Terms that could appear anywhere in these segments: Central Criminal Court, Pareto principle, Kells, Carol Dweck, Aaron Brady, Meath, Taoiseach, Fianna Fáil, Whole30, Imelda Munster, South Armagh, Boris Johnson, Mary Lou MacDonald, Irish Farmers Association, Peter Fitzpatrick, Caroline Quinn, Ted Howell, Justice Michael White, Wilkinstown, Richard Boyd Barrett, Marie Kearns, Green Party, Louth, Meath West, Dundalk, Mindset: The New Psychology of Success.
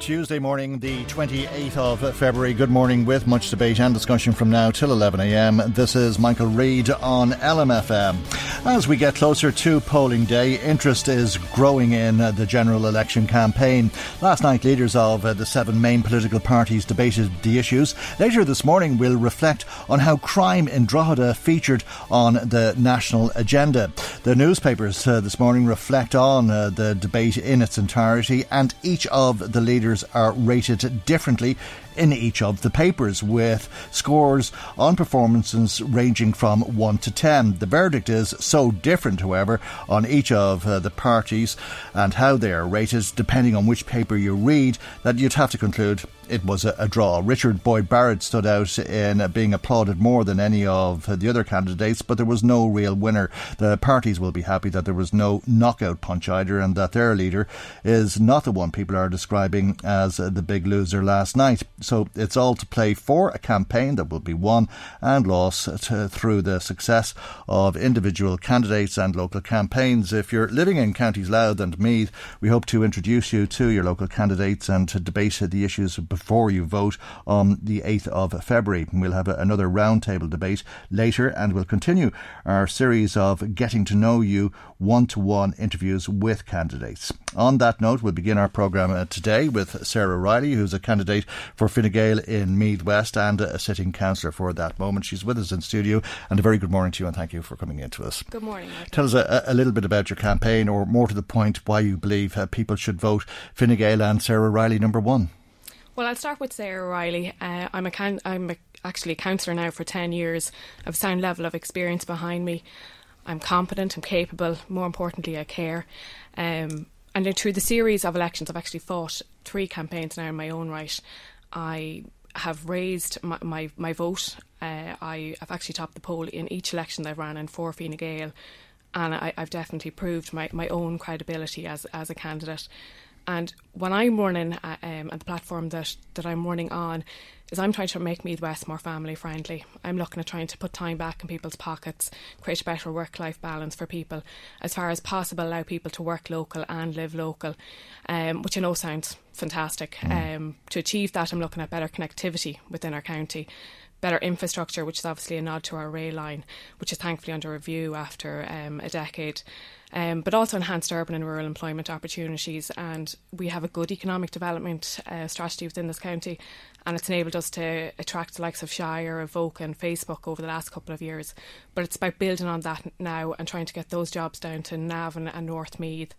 Tuesday morning, the 28th of February. Good morning, with much debate and discussion from now till 11am. This is Michael Reid on LMFM. As we get closer to polling day, interest is growing in the general election campaign. Last night, leaders of the seven main political parties debated the issues. Later this morning, we'll reflect on how crime in Drogheda featured on the national agenda. The newspapers this morning reflect on the debate in its entirety, and each of the leaders are rated differently in each of the papers, with scores on performances ranging from 1 to 10. The verdict is so different, however, on each of the parties and how they are rated, depending on which paper you read, that you'd have to conclude it was a draw. Richard Boyd Barrett stood out in being applauded more than any of the other candidates, but there was no real winner. The parties will be happy that there was no knockout punch either, and that their leader is not the one people are describing as the big loser last night. So it's all to play for, a campaign that will be won and lost through the success of individual candidates and local campaigns. If you're living in counties Louth and Meath, we hope to introduce you to your local candidates and to debate the issues before you vote on the 8th of February. We'll have another roundtable debate later, and we'll continue our series of getting to know you one-to-one interviews with candidates. On that note, we'll begin our programme today with Sarah Riley, who's a candidate for Fine Gael in Meath West and a sitting councillor for that moment. She's with us in studio, and a very good morning to you, and thank you for coming in to us. Good morning, Michael. Tell us a little bit about your campaign, or more to the point, why you believe people should vote Fine Gael and Sarah Riley number one. Well, I'll start with Sarah Riley. I'm actually a councillor now for 10 years. I have a sound level of experience behind me. I'm competent, I'm capable, more importantly, I care. And then through the series of elections, I've actually fought three campaigns now in my own right. I have raised my vote. I have actually topped the poll in each election that I've ran in for Fine Gael, and I've definitely proved my own credibility as a candidate. And when I'm running, and the platform that I'm running on, is I'm trying to make Meath West more family friendly. I'm looking at trying to put time back in people's pockets, create a better work-life balance for people, as far as possible allow people to work local and live local, which I know sounds fantastic. To achieve that, I'm looking at better connectivity within our county, better infrastructure, which is obviously a nod to our rail line, which is thankfully under review after a decade. But also enhanced urban and rural employment opportunities, and we have a good economic development strategy within this county, and it's enabled us to attract the likes of Shire, Evoke and Facebook over the last couple of years. But it's about building on that now and trying to get those jobs down to Navan and North Meath.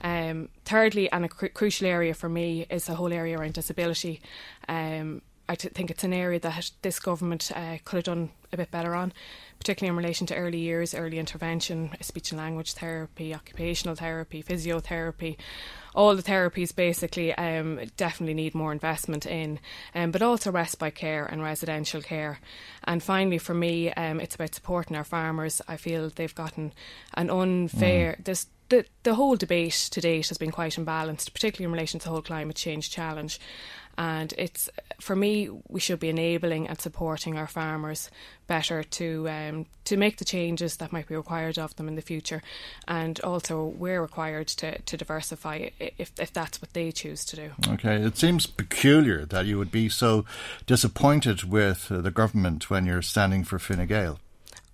Thirdly, and a crucial area for me, is the whole area around disability. I think it's an area that this government could have done a bit better on, particularly in relation to early years, early intervention, speech and language therapy, occupational therapy, physiotherapy. All the therapies basically definitely need more investment in, but also respite care and residential care. And finally, for me, it's about supporting our farmers. I feel they've gotten an unfair... the whole debate to date has been quite imbalanced, particularly in relation to the whole climate change challenge. And it's, for me, we should be enabling and supporting our farmers better to make the changes that might be required of them in the future. And also, we're required to diversify if that's what they choose to do. OK, it seems peculiar that you would be so disappointed with the government when you're standing for Fine Gael.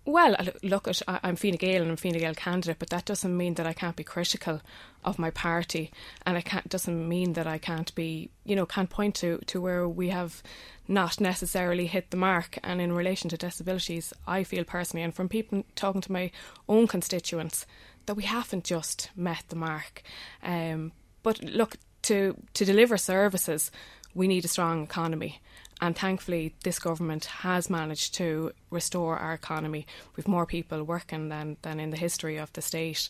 Well, look, I'm Fine Gael and I'm a Fine Gael candidate, but that doesn't mean that I can't be critical of my party, and doesn't mean that I can't be, can't point to where we have not necessarily hit the mark. And in relation to disabilities, I feel personally, and from people talking to my own constituents, that we haven't just met the mark. But look, to deliver services, we need a strong economy. And thankfully, this government has managed to restore our economy. We've more people working than in the history of the state.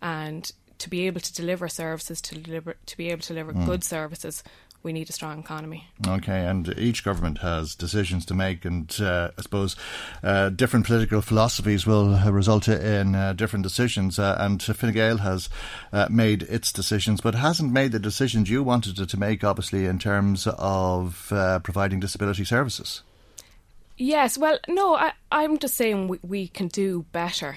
And to be able to deliver services, to be able to deliver good services, we need a strong economy. Okay, and each government has decisions to make, and I suppose different political philosophies will result in different decisions, and Fine Gael has made its decisions, but hasn't made the decisions you wanted it to make, obviously, in terms of providing disability services. Yes, well, no, I'm just saying we can do better,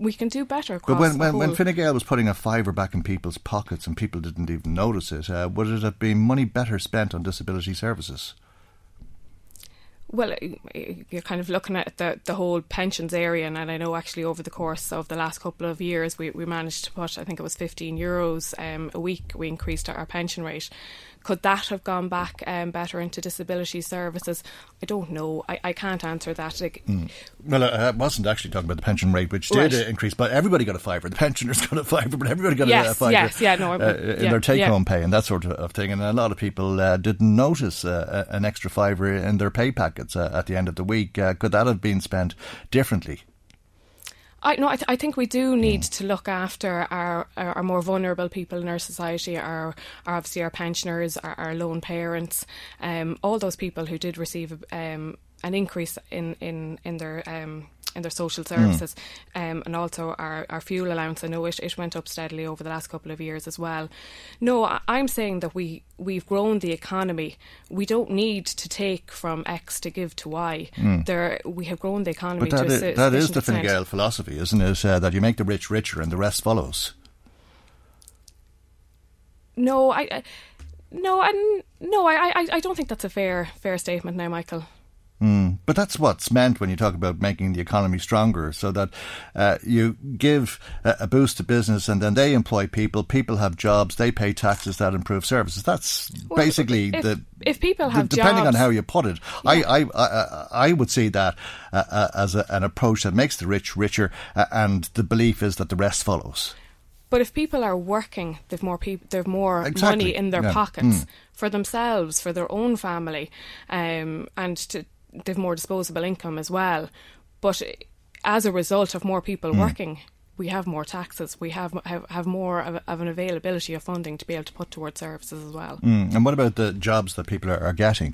we can do better across the whole. But when Fine Gael was putting a fiver back in people's pockets and people didn't even notice it, would it have been money better spent on disability services? Well, you're kind of looking at the whole pensions area, and I know actually over the course of the last couple of years we managed to put, I think it was €15 a week, we increased our pension rate. Could that have gone back better into disability services? I don't know. I can't answer that. Well, I wasn't actually talking about the pension rate, which did increase, but everybody got a fiver. The pensioners got a fiver, but everybody got a fiver in their take-home pay and that sort of thing. And a lot of people didn't notice an extra fiver in their pay packets at the end of the week. Could that have been spent differently? I think we do need to look after our more vulnerable people in our society, obviously our pensioners, our lone parents, all those people who did receive an increase in their in their social services, and also our fuel allowance. I know it went up steadily over the last couple of years as well. No, I'm saying that we've grown the economy. We don't need to take from X to give to Y. We have grown the economy. But that is the Fine Gael philosophy, isn't it? That you make the rich richer and the rest follows. No, I don't think that's a fair statement now, Michael. But that's what's meant when you talk about making the economy stronger, so that you give a boost to business and then they employ people, people have jobs, they pay taxes, that improve services. That's basically if people have depending jobs, on how you put it. Yeah. I would see that as an approach that makes the rich richer, and the belief is that the rest follows. But if people are working, they've more money in their pockets for themselves, for their own family, and they've more disposable income as well. But as a result of more people working, we have more taxes. We have more of an availability of funding to be able to put towards services as well. And what about the jobs that people are getting?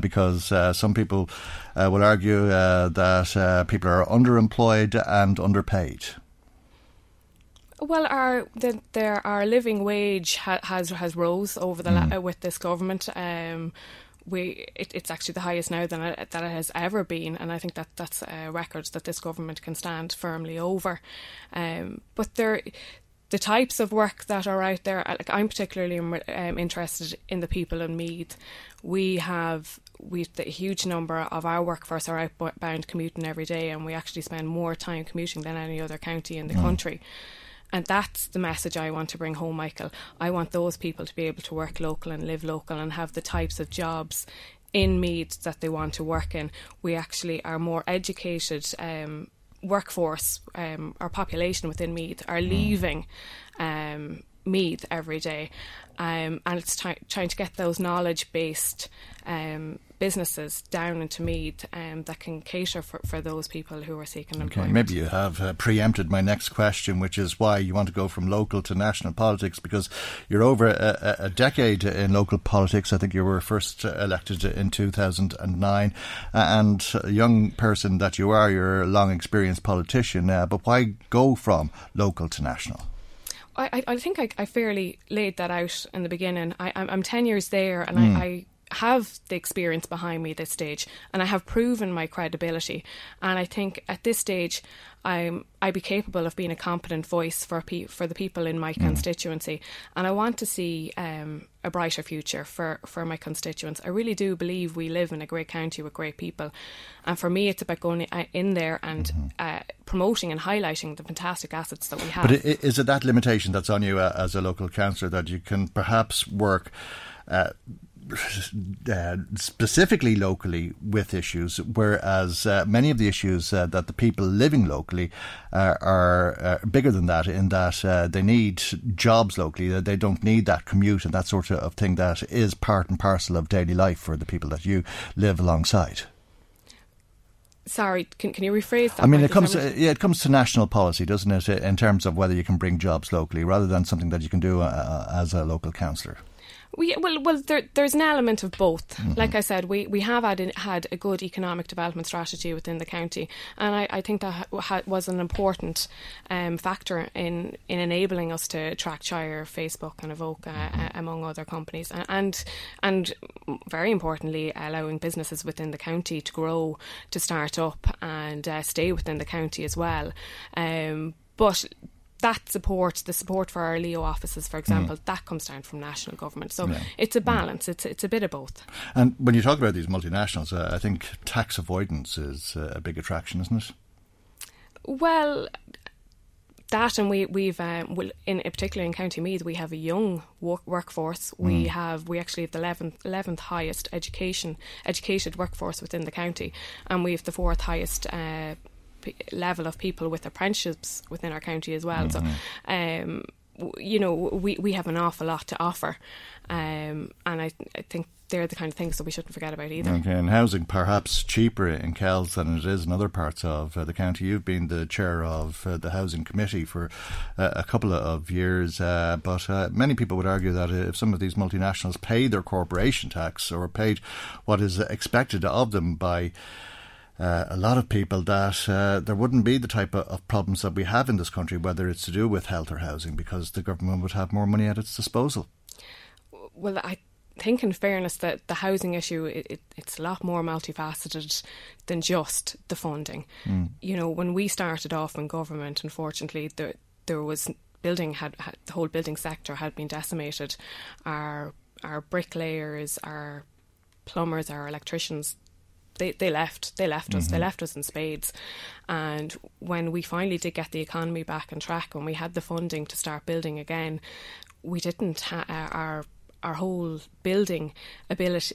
Because some people will argue that people are underemployed and underpaid. Well, our living wage has rose over the with this government. It's actually the highest now than it has ever been, and I think that's a record that this government can stand firmly over. But the types of work that are out there, like I'm particularly interested in the people in Meath. We have a huge number of our workforce are outbound commuting every day, and we actually spend more time commuting than any other county in the country. And that's the message I want to bring home, Michael. I want those people to be able to work local and live local and have the types of jobs in Meath that they want to work in. We actually are more educated workforce, our population within Meath are leaving Meath every day. And it's trying to get those knowledge-based businesses down into Meath that can cater for those people who are seeking employment. Maybe you have preempted my next question, which is why you want to go from local to national politics, because you're over a decade in local politics. I think you were first elected in 2009, and a young person that you are, you're a long experienced politician, but why go from local to national? I think I fairly laid that out in the beginning. I'm 10 years there, and I have the experience behind me at this stage, and I have proven my credibility, and I think at this stage I'd be capable of being a competent voice for the people in my constituency, and I want to see a brighter future for my constituents. I really do believe we live in a great county with great people, and for me it's about going in there and promoting and highlighting the fantastic assets that we have. But is it that limitation that's on you as a local councillor, that you can perhaps work specifically locally with issues, whereas many of the issues that the people living locally are bigger than that, in that they need jobs locally, that they don't need that commute and that sort of thing that is part and parcel of daily life for the people that you live alongside? Sorry, can you rephrase that? I mean, it comes to national policy, doesn't it, in terms of whether you can bring jobs locally rather than something that you can do as a local councillor? There's an element of both. Mm-hmm. Like I said, we have had a good economic development strategy within the county, and I think that was an important factor in enabling us to attract Shire, Facebook and Evoca, among other companies, and very importantly, allowing businesses within the county to grow, to start up and stay within the county as well. But that support, the support for our Leo offices, for example, that comes down from national government. So it's a balance, it's a bit of both. And when you talk about these multinationals, I think tax avoidance is a big attraction, isn't it? Well, that, and in particular in County Meath, we have a young workforce. We actually have the 11th highest educated workforce within the county, and we have the 4th highest level of people with apprenticeships within our county as well. So we have an awful lot to offer, and I think they're the kind of things that we shouldn't forget about either. Okay, and housing perhaps cheaper in Kells than it is in other parts of the county. You've been the chair of the housing committee for a couple of years, but many people would argue that if some of these multinationals pay their corporation tax, or paid what is expected of them by a lot of people, that there wouldn't be the type of problems that we have in this country, whether it's to do with health or housing, because the government would have more money at its disposal. Well, I think in fairness that the housing issue, it's a lot more multifaceted than just the funding. You know, when we started off in government, unfortunately, there was building, had the whole building sector had been decimated. Our bricklayers, our plumbers, our electricians, They left us. They left us in spades. And when we finally did get the economy back on track, when we had the funding to start building again, we didn't. Our whole building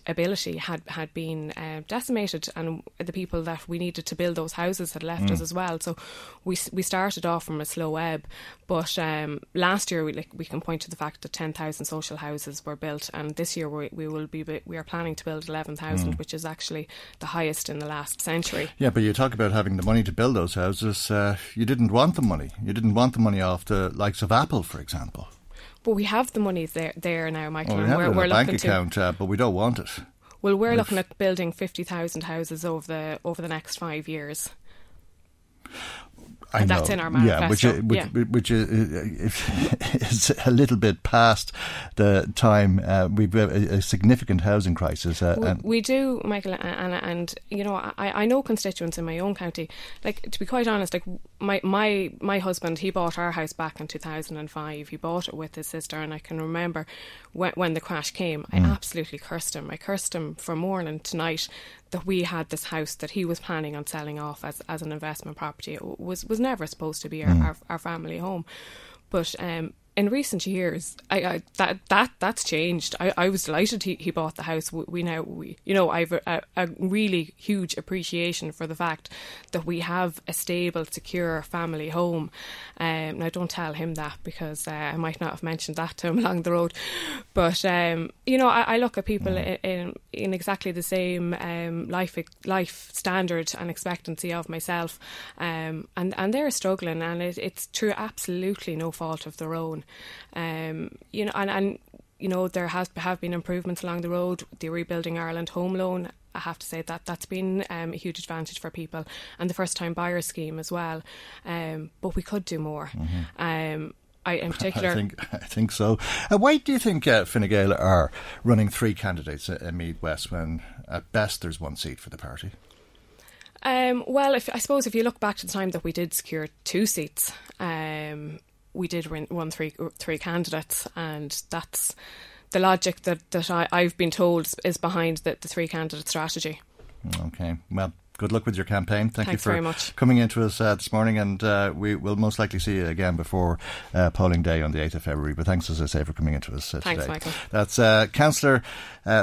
ability had been decimated, and the people that we needed to build those houses had left us as well. So we started off from a slow ebb, but last year we can point to the fact that 10,000 social houses were built, and this year we are planning to build 11,000, which is actually the highest in the last century. Yeah, but you talk about having the money to build those houses. You didn't want the money. You didn't want the money off the likes of Apple, for example. Well, we have the money there now, Michael. Well, we have it in a bank account, but we don't want it. Well, we're looking at building 50,000 houses over the next 5 years. I know. That's in our manifesto. Yeah, which is a little bit past the time. We've a significant housing crisis. We do, Michael, and you know, I know constituents in my own county. Like, to be quite honest, like my husband, he bought our house back in 2005. He bought it with his sister, and I can remember when the crash came. I absolutely cursed him. I cursed him from morning to night that we had this house that he was planning on selling off as an investment property. It was never supposed to be our family home. But in recent years, that's changed. I was delighted he bought the house. I've a really huge appreciation for the fact that we have a stable, secure family home. Now, don't tell him that, because I might not have mentioned that to him along the road. But, you know, I look at people in exactly the same life standard and expectancy of myself, and they're struggling, and it's through absolutely no fault of their own. You know, and you know, there have been improvements along the road. The Rebuilding Ireland Home Loan, I have to say that that's been a huge advantage for people, and the first-time buyer scheme as well. But we could do more. Mm-hmm. I think so. Why do you think Fine Gael are running three candidates in Meath West when at best there's one seat for the party? Well, I suppose if you look back to the time that we did secure two seats, we did run three candidates, and that's the logic that I've been told is behind the three-candidate strategy. OK, well, good luck with your campaign. Thanks you for very much. Coming in to us this morning, and we will most likely see you again before polling day on the 8th of February. But thanks, as I say, for coming in to us today. Thanks, Michael. That's Councillor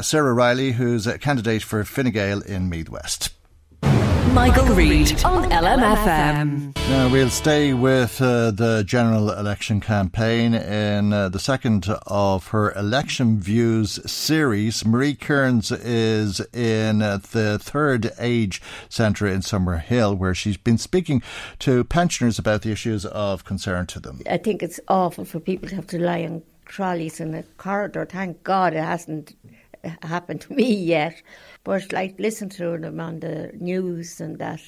Sarah Riley, who's a candidate for Fine Gael in Meath West. Michael Reid on LMFM. Now, we'll stay with the general election campaign. In the second of her Election Views series, Marie Kearns is in the Third Age Centre in Summerhill, where she's been speaking to pensioners about the issues of concern to them. I think it's awful for people to have to lie on trolleys in a corridor. Thank God it hasn't happened to me yet, but like listen to them on the news and that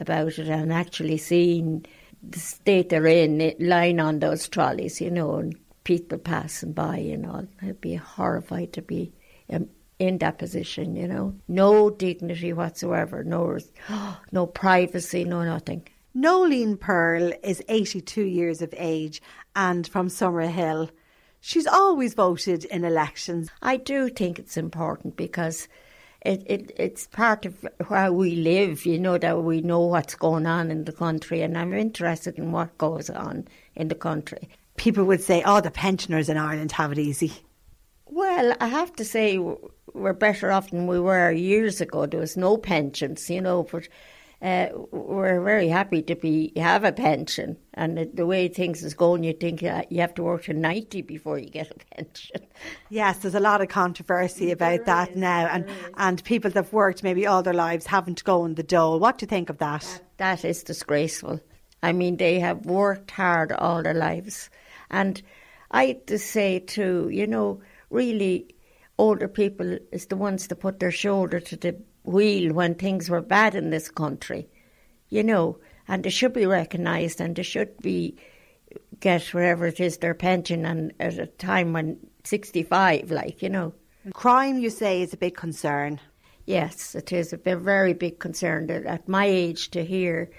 about it, and actually seeing the state they're in, lying on those trolleys, you know, and people passing by and all. I'd be horrified to be in that position, you know. No dignity whatsoever, no privacy, no nothing. Nolene Pearl is 82 years of age and from Summerhill. She's always voted in elections. I do think it's important because it's part of how we live, you know, that we know what's going on in the country, and I'm interested in what goes on in the country. People would say, oh, the pensioners in Ireland have it easy. Well, I have to say we're better off than we were years ago. There was no pensions, you know, but we're very happy to have a pension, and the way things is going, you think you have to work to 90 before you get a pension. Yes, there's a lot of controversy about that now, and people that have worked maybe all their lives haven't gone the dole. What do you think of that? That is disgraceful. I mean, they have worked hard all their lives, and I have to say too, you know, really older people is the ones that put their shoulder to the wheel when things were bad in this country, you know, and they should be recognised, and they should be get wherever it is their pension, and at a time when 65, like, you know. Crime, you say, is a big concern. Yes, it is a very big concern that at my age to hear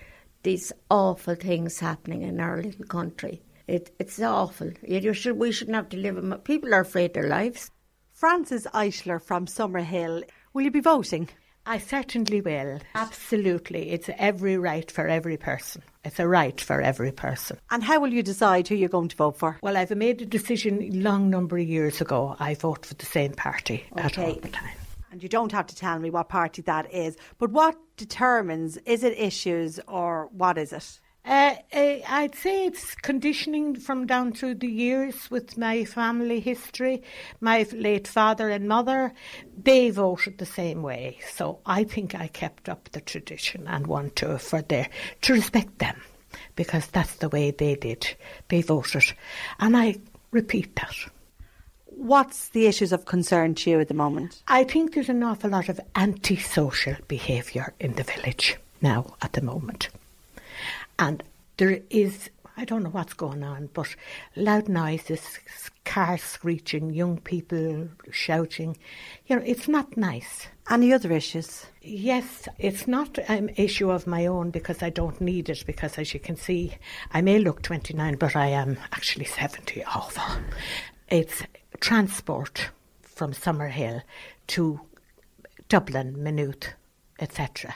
these awful things happening in our little country. It's awful. We shouldn't have to live. People are afraid their lives. Frances Eichler from Summerhill, will you be voting? I certainly will. Absolutely. It's every right for every person. It's a right for every person. And how will you decide who you're going to vote for? Well, I've made a decision a long number of years ago. I vote for the same party at all the time. And you don't have to tell me what party that is. But what determines, is it issues or what is it? I'd say it's conditioning from down through the years with my family history. My late father and mother, they voted the same way. So I think I kept up the tradition and want to respect them, because that's the way they did. They voted. And I repeat that. What's the issues of concern to you at the moment? I think there's an awful lot of antisocial behaviour in the village now at the moment. And there is, I don't know what's going on, but loud noises, cars screeching, young people shouting. You know, it's not nice. Any other issues? Yes, it's not an issue of my own because I don't need it, because as you can see, I may look 29, but I am actually 70 over. It's transport from Summerhill to Dublin, Maynooth, etc.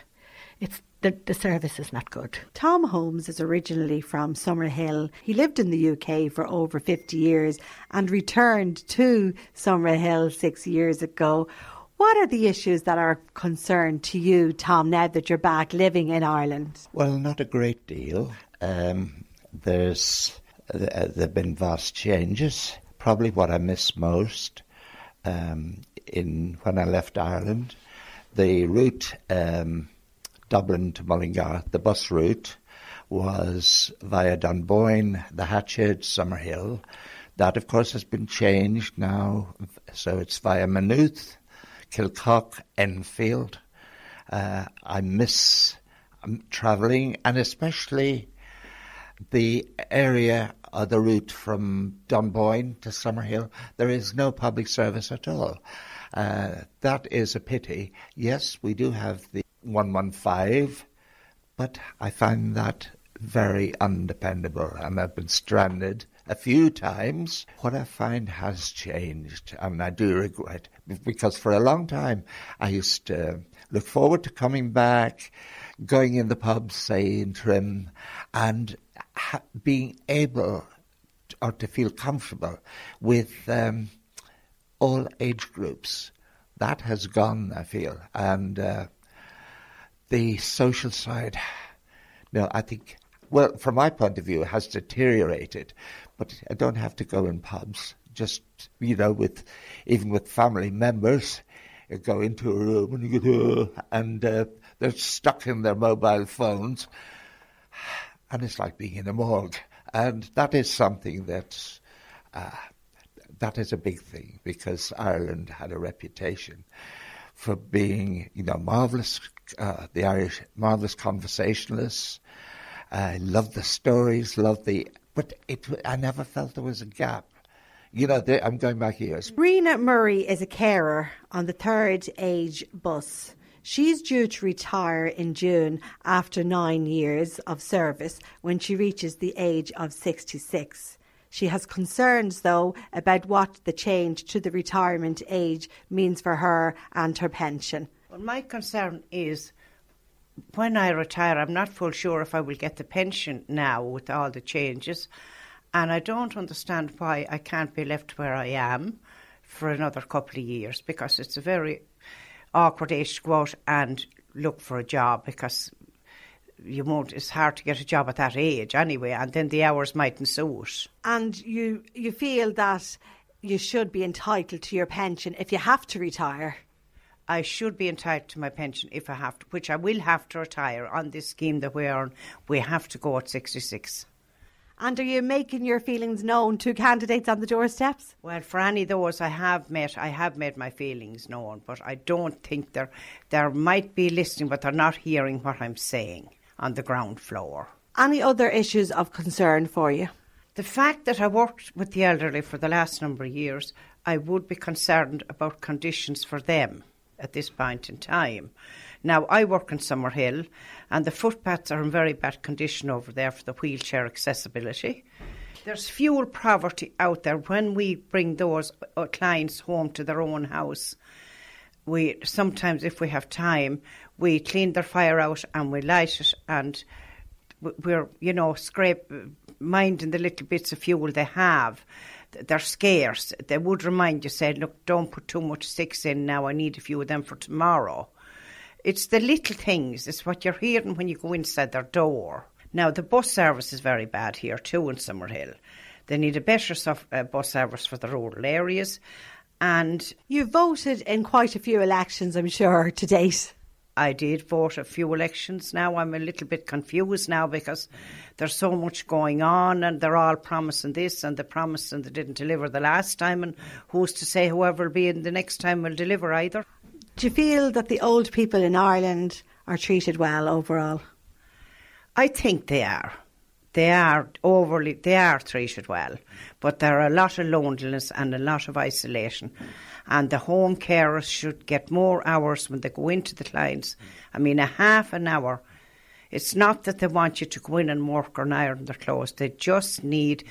It's The service is not good. Tom Holmes is originally from Summerhill. He lived in the UK for over 50 years and returned to Summerhill 6 years ago. What are the issues that are of concern to you, Tom, now that you're back living in Ireland? Well, not a great deal. There've been vast changes. Probably what I miss most when I left Ireland. The route Dublin to Mullingar, the bus route, was via Dunboyne, the Hatchet, Summerhill. That, of course, has been changed now, so it's via Maynooth, Kilcock, Enfield. I miss travelling, and especially the area of the route from Dunboyne to Summerhill. There is no public service at all. That is a pity. Yes, we do have the 115, but I find that very undependable, and I've been stranded a few times. What I find has changed, and I do regret, because for a long time I used to look forward to coming back, going in the pub, say in Trim, and being able to feel comfortable with all age groups. That has gone, I feel, and the social side, no, I think, well, from my point of view, has deteriorated. But I don't have to go in pubs. Just, with even with family members, you go into a room and you go, and they're stuck in their mobile phones. And it's like being in a morgue. And that is something that is a big thing, because Ireland had a reputation for being, marvellous, the Irish, marvellous conversationalists. I loved the stories, but I never felt there was a gap. I'm going back years. Rena Murray is a carer on the third age bus. She's due to retire in June after 9 years of service when she reaches the age of 66. She has concerns, though, about what the change to the retirement age means for her and her pension. Well, my concern is, when I retire, I'm not full sure if I will get the pension now with all the changes. And I don't understand why I can't be left where I am for another couple of years, because it's a very awkward age to go out and look for a job, because it's hard to get a job at that age anyway, and then the hours mightn't suit. And you feel that you should be entitled to your pension if you have to retire. I should be entitled to my pension if I have to, which I will have to retire on this scheme that we're on. We have to go at 66. And are you making your feelings known to candidates on the doorsteps? Well, for any of those I have made my feelings known, but I don't think they might be listening, but they're not hearing what I'm saying on the ground floor. Any other issues of concern for you? The fact that I worked with the elderly for the last number of years, I would be concerned about conditions for them at this point in time. Now, I work in Summerhill, and the footpaths are in very bad condition over there for the wheelchair accessibility. There's fuel poverty out there. When we bring those clients home to their own house, we sometimes, if we have time, we clean their fire out and we light it, and we're, minding the little bits of fuel they have. They're scarce. They would remind you, say, look, don't put too much sticks in now. I need a few of them for tomorrow. It's the little things. It's what you're hearing when you go inside their door. Now, the bus service is very bad here too in Summerhill. They need a better bus service for the rural areas. And you voted in quite a few elections, I'm sure, to date. I did vote a few elections. Now I'm a little bit confused now, because there's so much going on and they're all promising this and they promised and they didn't deliver the last time, and who's to say whoever will be in the next time will deliver either. Do you feel that the old people in Ireland are treated well overall? I think they are. They are treated well, but there are a lot of loneliness and a lot of isolation, and the home carers should get more hours when they go into the clients. I mean, a half an hour. It's not that they want you to go in and work or iron their clothes. They just need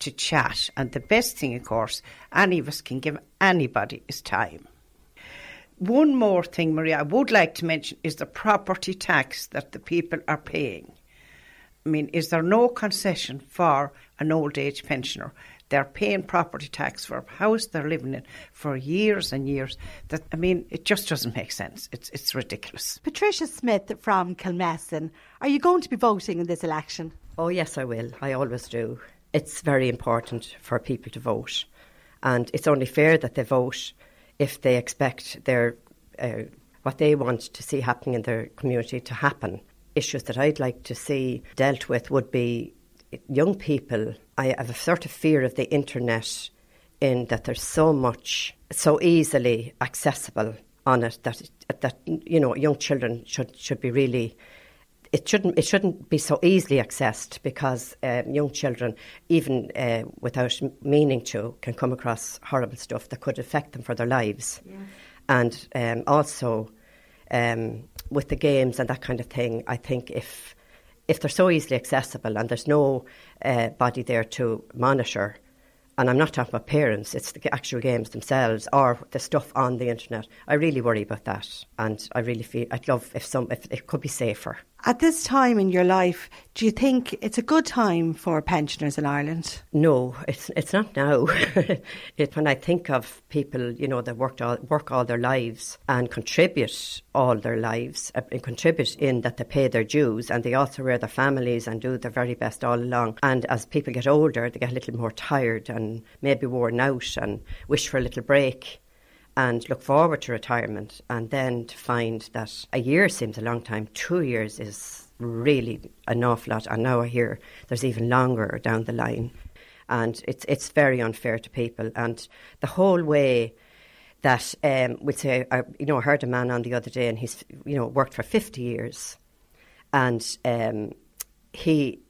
to chat, and the best thing, of course, any of us can give anybody is time. One more thing, Maria, I would like to mention is the property tax that the people are paying. I mean, is there no concession for an old age pensioner? They're paying property tax for a house they're living in for years and years. It just doesn't make sense. It's ridiculous. Patricia Smith from Kilmessan, are you going to be voting in this election? Oh, yes, I will. I always do. It's very important for people to vote. And it's only fair that they vote if they expect their what they want to see happening in their community to happen. Issues that I'd like to see dealt with would be young people. I have a sort of fear of the internet in that there's so much, so easily accessible on it that you know, young children should be really... It shouldn't be so easily accessed because young children, even without meaning to, can come across horrible stuff that could affect them for their lives. Yeah. And also with the games and that kind of thing, I think if they're so easily accessible and there's no body there to monitor, and I'm not talking about parents, it's the actual games themselves or the stuff on the internet. I really worry about that, and I really feel I'd love if it could be safer. At this time in your life, do you think it's a good time for pensioners in Ireland? No, it's not now. When I think of people, you know, that work all their lives and contribute all their lives, and contribute in that they pay their dues and they also rear their families and do their very best all along. And as people get older, they get a little more tired and maybe worn out and wish for a little break and look forward to retirement, and then to find that a year seems a long time, 2 years is really an awful lot, and now I hear there's even longer down the line. And it's very unfair to people. And the whole way that, we'll say, I heard a man on the other day and he's, you know, worked for 50 years and he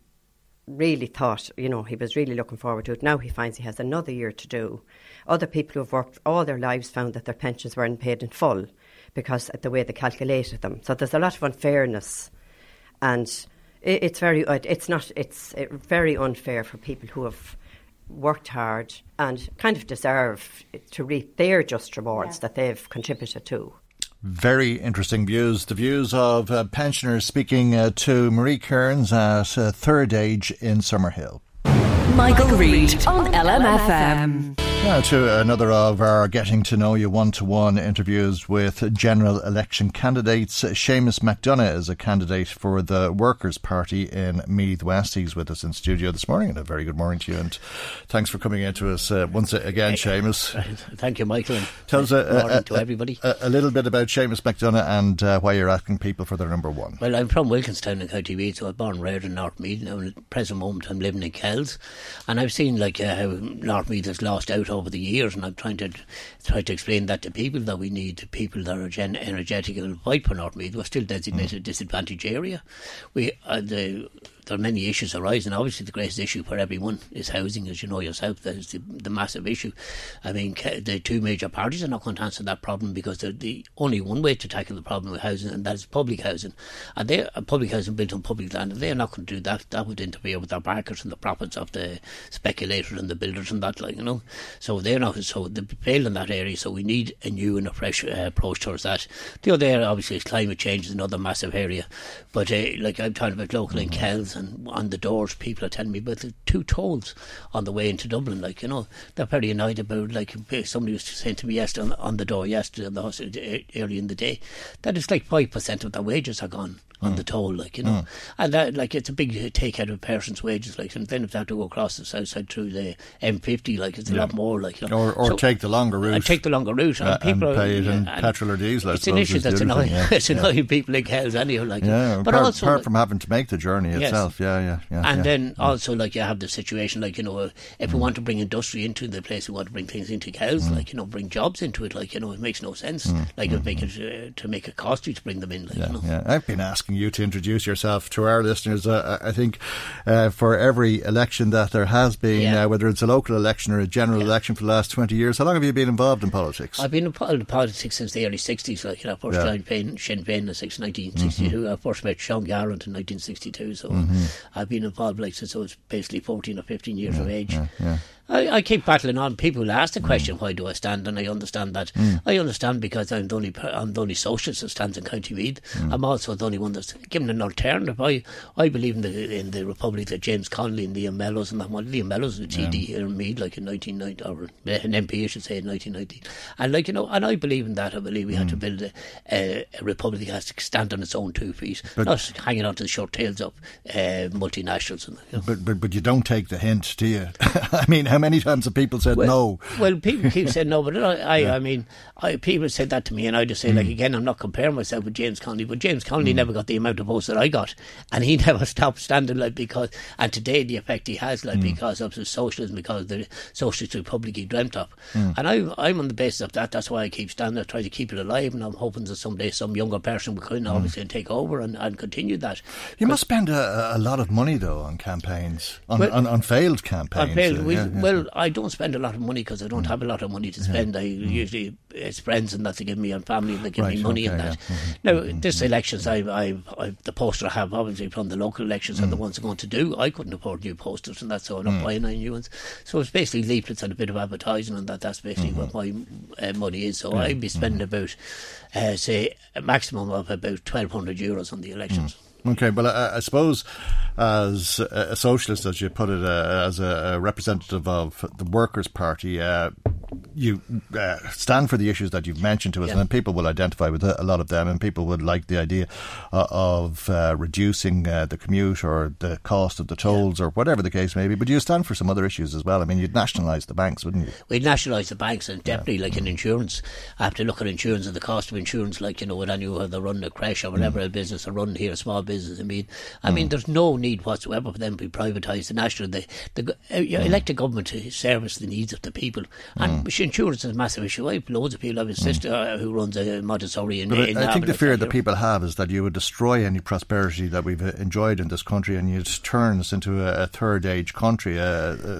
really thought, you know, he was really looking forward to it. Now he finds he has another year to do. Other people who have worked all their lives found that their pensions weren't paid in full because of the way they calculated them. So there's a lot of unfairness, and it's very unfair for people who have worked hard and kind of deserve to reap their just rewards that they've contributed to. Very interesting views. The views of pensioners speaking to Marie Kearns at Third Age in Summerhill. Michael Reid on LMFM. Now to another of our Getting to Know You one-to-one interviews with general election candidates. Seamus McDonagh is a candidate for the Workers' Party in Meath West. He's with us in studio this morning, and a very good morning to you, and thanks for coming in to us once again, Seamus. Thank you, Michael. Tell us to everybody. A little bit about Seamus McDonagh and why you're asking people for their number one. Well, I'm from Wilkinstown in County Meath, so I was born and reared in North Meath, and at the present moment I'm living in Kells. And I've seen like how North Meath has lost out over the years, and I'm trying to explain that to people, that we need people that are energetic and fight for North Meath. We're still designated a disadvantaged area. There are many issues arising. Obviously, the greatest issue for everyone is housing, as you know yourself. That is the massive issue. I mean, the two major parties are not going to answer that problem, because the only one way to tackle the problem with housing, and that is public housing. And they are public housing built on public land, and they're not going to do that. That would interfere with their backers and the profits of the speculators and the builders and that, like, you know. So they're not, so they fail in that area. So we need a new and a fresh approach towards that. The other area, obviously, is climate change is another massive area. But like I'm talking about locally in Kells, and on the doors people are telling me about the two tolls on the way into Dublin, like, you know, they're very annoyed about, like, somebody was saying to me yesterday on the door yesterday, early in the day, that it's like 5% of their wages are gone on the toll, like, you know. And that, like, it's a big take out of a person's wages, like, and then if they have to go across the south side through the M50, like, it's a lot more, like, you know. Or so, take the longer route and people and pay it in petrol or diesel. It's an issue that's annoying people in Kells anyhow, like, you know. But also, apart from having to make the journey itself. Then also, like, you have the situation, like, you know, if we want to bring industry into the place, we want to bring things into Kells, like, you know, bring jobs into it, like, you know, it makes no sense, like, it make it to make it costly to bring them in, like, you know. Yeah. I've been asking you to introduce yourself to our listeners. I think for every election that there has been, whether it's a local election or a general election for the last 20 years, how long have you been involved in politics? I've been involved in politics since the early 60s, like, you know, first joined Sinn Féin in 1962, I first met Sean Garland in 1962, so... I've been involved, like, since I was basically 14 or 15 years of age. I keep battling on. People ask the question, why do I stand? And I understand that. I understand because I'm the only socialist that stands in County Meath. I'm also the only one that's given an alternative. I believe in the Republic that James Connolly and Liam Mellows, and that one. Liam Mellows was a TD here in Meath, like, in 1990, or an MP, I should say, in 1990. And, like, you know, and I believe in that. I believe we have to build a Republic that has to stand on its own 2 feet, but not hanging on to the short tails of multinationals. And, you know. But you don't take the hint, do you? I mean, How many times have people said no? Well, people keep saying no, but I mean, people said that to me, and I just say, like, again, I'm not comparing myself with James Connolly, but James Connolly never got the amount of votes that I got, and he never stopped standing, like, because, and today the effect he has, like, because of the socialism, because of the socialist republic he dreamt of. And I'm on the basis of that. That's why I keep standing there, trying to keep it alive, and I'm hoping that someday some younger person will come in, obviously, and take over and continue that. You must spend a lot of money, though, on campaigns, on failed campaigns. I don't spend a lot of money because I don't have a lot of money to spend. I usually, it's friends and that they give me, and family, and they give me money and that. Now, this elections, I the poster I have, obviously, from the local elections are the ones I'm going to do. I couldn't afford new posters and that, so I'm not buying any new ones. So it's basically leaflets and a bit of advertising, and that's basically what my money is. So I'd be spending about, say, a maximum of about €1,200 on the elections. Okay, well, I suppose as a socialist, as you put it, as a representative of the Workers' Party, you stand for the issues that you've mentioned to us, and people will identify with a lot of them, and people would like the idea of reducing the commute or the cost of the tolls or whatever the case may be. But you stand for some other issues as well. I mean, you'd nationalise the banks, wouldn't you? We'd nationalise the banks, and definitely like in insurance. I have to look at insurance and the cost of insurance, like, you know, when I knew how they run a crash or whatever a business, or run here, a small business. I mean, there's no need whatsoever for them to be privatised. The national, the elected government to service the needs of the people. And insurance is a massive issue. I have loads of people. I have a sister who runs a Montessori in I think the fear that people have is that you would destroy any prosperity that we've enjoyed in this country, and you'd turn us into a third age country,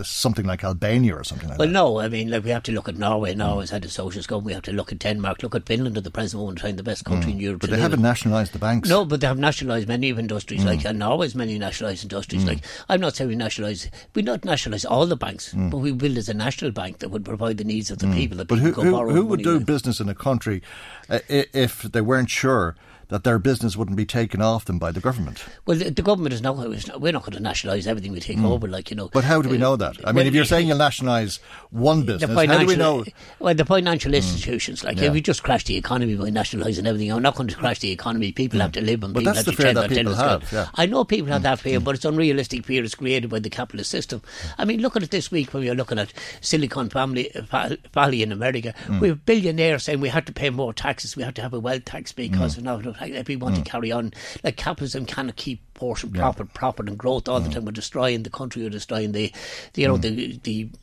something like Albania or something like that. Well, no, I mean, like, we have to look at Norway. Norway's had a socialist government. We have to look at Denmark. Look at Finland at the present moment, trying the best country in Europe. But they haven't nationalised the banks. No, but they have nationalised many of industries, like, and Norway's many nationalised industries. Like, I'm not saying we not nationalise all the banks, but we build as a national bank that would provide the needs of the people. That but people who would do business in a country if they weren't sure that their business wouldn't be taken off them by the government? Well, the government is not. We're not going to nationalise everything we take over, like, you know. But how do we know that? I mean, if you're saying you'll nationalise one business, how do we know? Well, the financial institutions, like, if we just crash the economy by nationalising everything, I'm not going to crash the economy. People have to live, and but people have to trade. But that's the fear that people have. Yeah. I know people have that fear, but it's unrealistic fear. It's created by the capitalist system. I mean, look at it this week when you're looking at Silicon Valley in America. We have billionaires saying we have to pay more taxes. We have to have a wealth tax because of not. Like, if we want to carry on, like, capitalism cannot keep profit and growth all the time. We're destroying the country, we're destroying the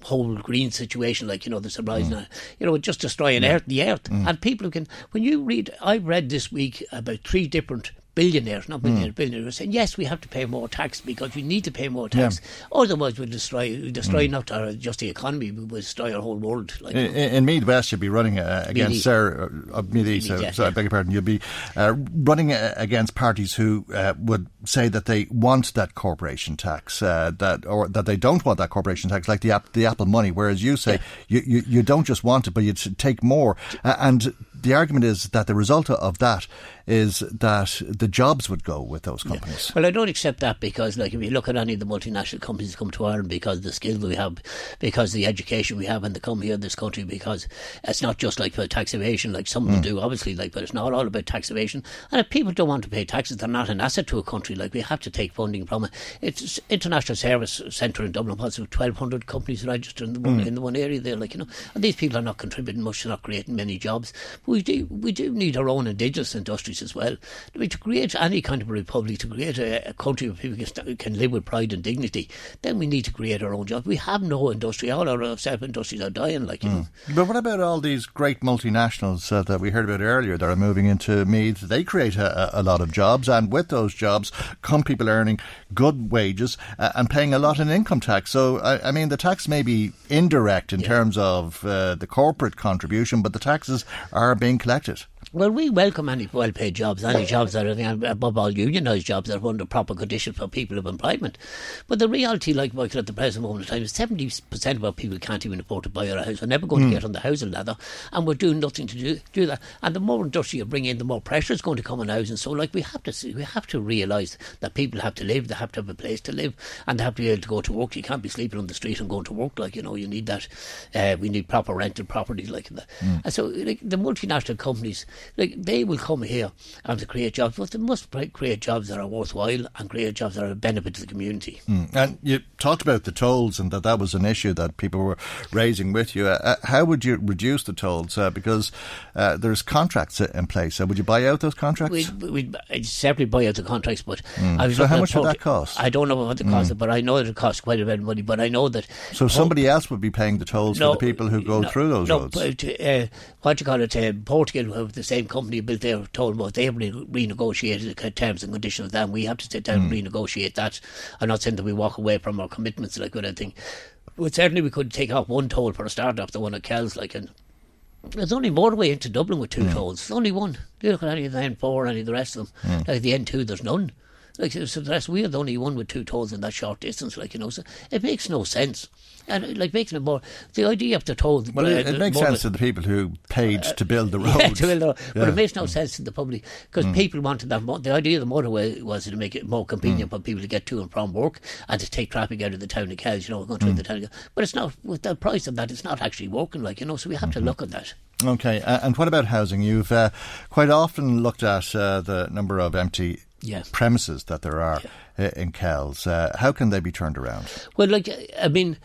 whole green situation, like, you know, the surprise now. You know, just destroying the earth. And people who can, when you read, I read this week about three different billionaires, not millionaires, billionaires, saying, yes, we have to pay more tax because we need to pay more tax. Yeah. Otherwise, we'll destroy not just the economy, we'll destroy our whole world. Like, in Meath West, you'll be running against Sarah Riley. I beg your pardon. You'll be running against parties who would say that they want that corporation tax, that they don't want that corporation tax, like the Apple money, whereas you say you don't just want it, but you take more. And the argument is that the result of that is that the jobs would go with those companies. Yeah. Well, I don't accept that because, like, if you look at any of the multinational companies that come to Ireland because of the skill we have, because of the education we have, and they come here in this country because it's not just like for tax evasion, like some of them do, obviously, like, but it's not all about tax evasion. And if people don't want to pay taxes, they're not an asset to a country. Like, we have to take funding from it. It's International Service Centre in Dublin, possibly 1,200 companies registered in the one area there, like, you know. And these people are not contributing much, they're not creating many jobs. We do need our own indigenous industries as well. I mean, to create any kind of a republic, to create a country where people can live with pride and dignity, then we need to create our own jobs. We have no industry. All our self-industries are dying, like, you know. But what about all these great multinationals that we heard about earlier that are moving into Meath? They create a lot of jobs, and with those jobs come people earning good wages and paying a lot in income tax. So, I mean, the tax may be indirect in terms of the corporate contribution, but the taxes are being collected. Well, we welcome any well-paid jobs, any jobs that are, above all, unionised jobs that are under proper conditions for people of employment. But the reality, like, Michael, at the present moment in time, is 70% of our people can't even afford to buy a house. They're never going to get on the housing ladder, and we're doing nothing to do that. And the more industry you bring in, the more pressure is going to come on housing. So, like, we have to realise that people have to live, they have to have a place to live, and they have to be able to go to work. You can't be sleeping on the street and going to work, like, you know. You need that. We need proper rented property, like that. And so, like, the multinational companies Like, they will come here and to create jobs, but they must create jobs that are worthwhile and create jobs that are a benefit to the community. Mm. And you talked about the tolls and that was an issue that people were raising with you. How would you reduce the tolls? Because there's contracts in place. Would you buy out those contracts? We'd separately buy out the contracts, but... Mm. So how much would that cost? I don't know what the cost is, but I know that it costs quite a bit of money, but I know that... So somebody else would be paying the tolls for the people who go through those roads? Portugal, the same company built their toll roads, they have renegotiated the terms and conditions of that, and we have to sit down and renegotiate that. I'm not saying that we walk away from our commitments like that thing. But certainly we could take off one toll for a start off, the one at Kells, and... There's only motorway into Dublin with two tolls. There's only one. You look at any of the N4, any of the rest of them. Like the N2, there's none. So the rest, we are the only one with two tolls in that short distance. So it makes no sense. And making it more, the idea of the toll. Well, it makes sense to the people who paid to build the road. Yeah, to build the road. But it makes no sense to the public because people wanted that. The idea of the motorway was to make it more convenient for people to get to and from work and to take traffic out of the town of Kells. Going through the town. But it's not with the price of that. It's not actually working. So we have to look at that. Okay, and what about housing? You've quite often looked at the number of empty. Yeah. Premises that there are in Kells. How can they be turned around? Well, already in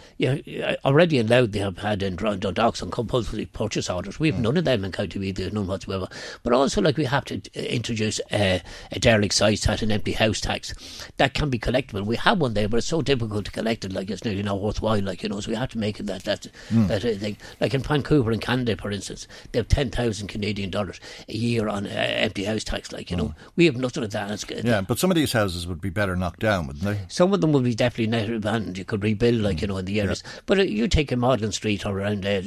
Louth they have had in Dundalk some compulsory purchase orders. We have none of them in County Meath, none whatsoever. But also, we have to introduce a derelict size tax, an empty house tax. That can be collectible. We have one there, but it's so difficult to collect it, it's nearly not worthwhile, so we have to make it that thing. Like in Vancouver in Canada, for instance, they have $10,000 Canadian dollars a year on empty house tax, We have nothing of that. But some of these houses would be better knocked down, wouldn't they? Some of them would be definitely net abandoned. You could rebuild, in the areas. Yeah. But you take a Magdalen Street or around there,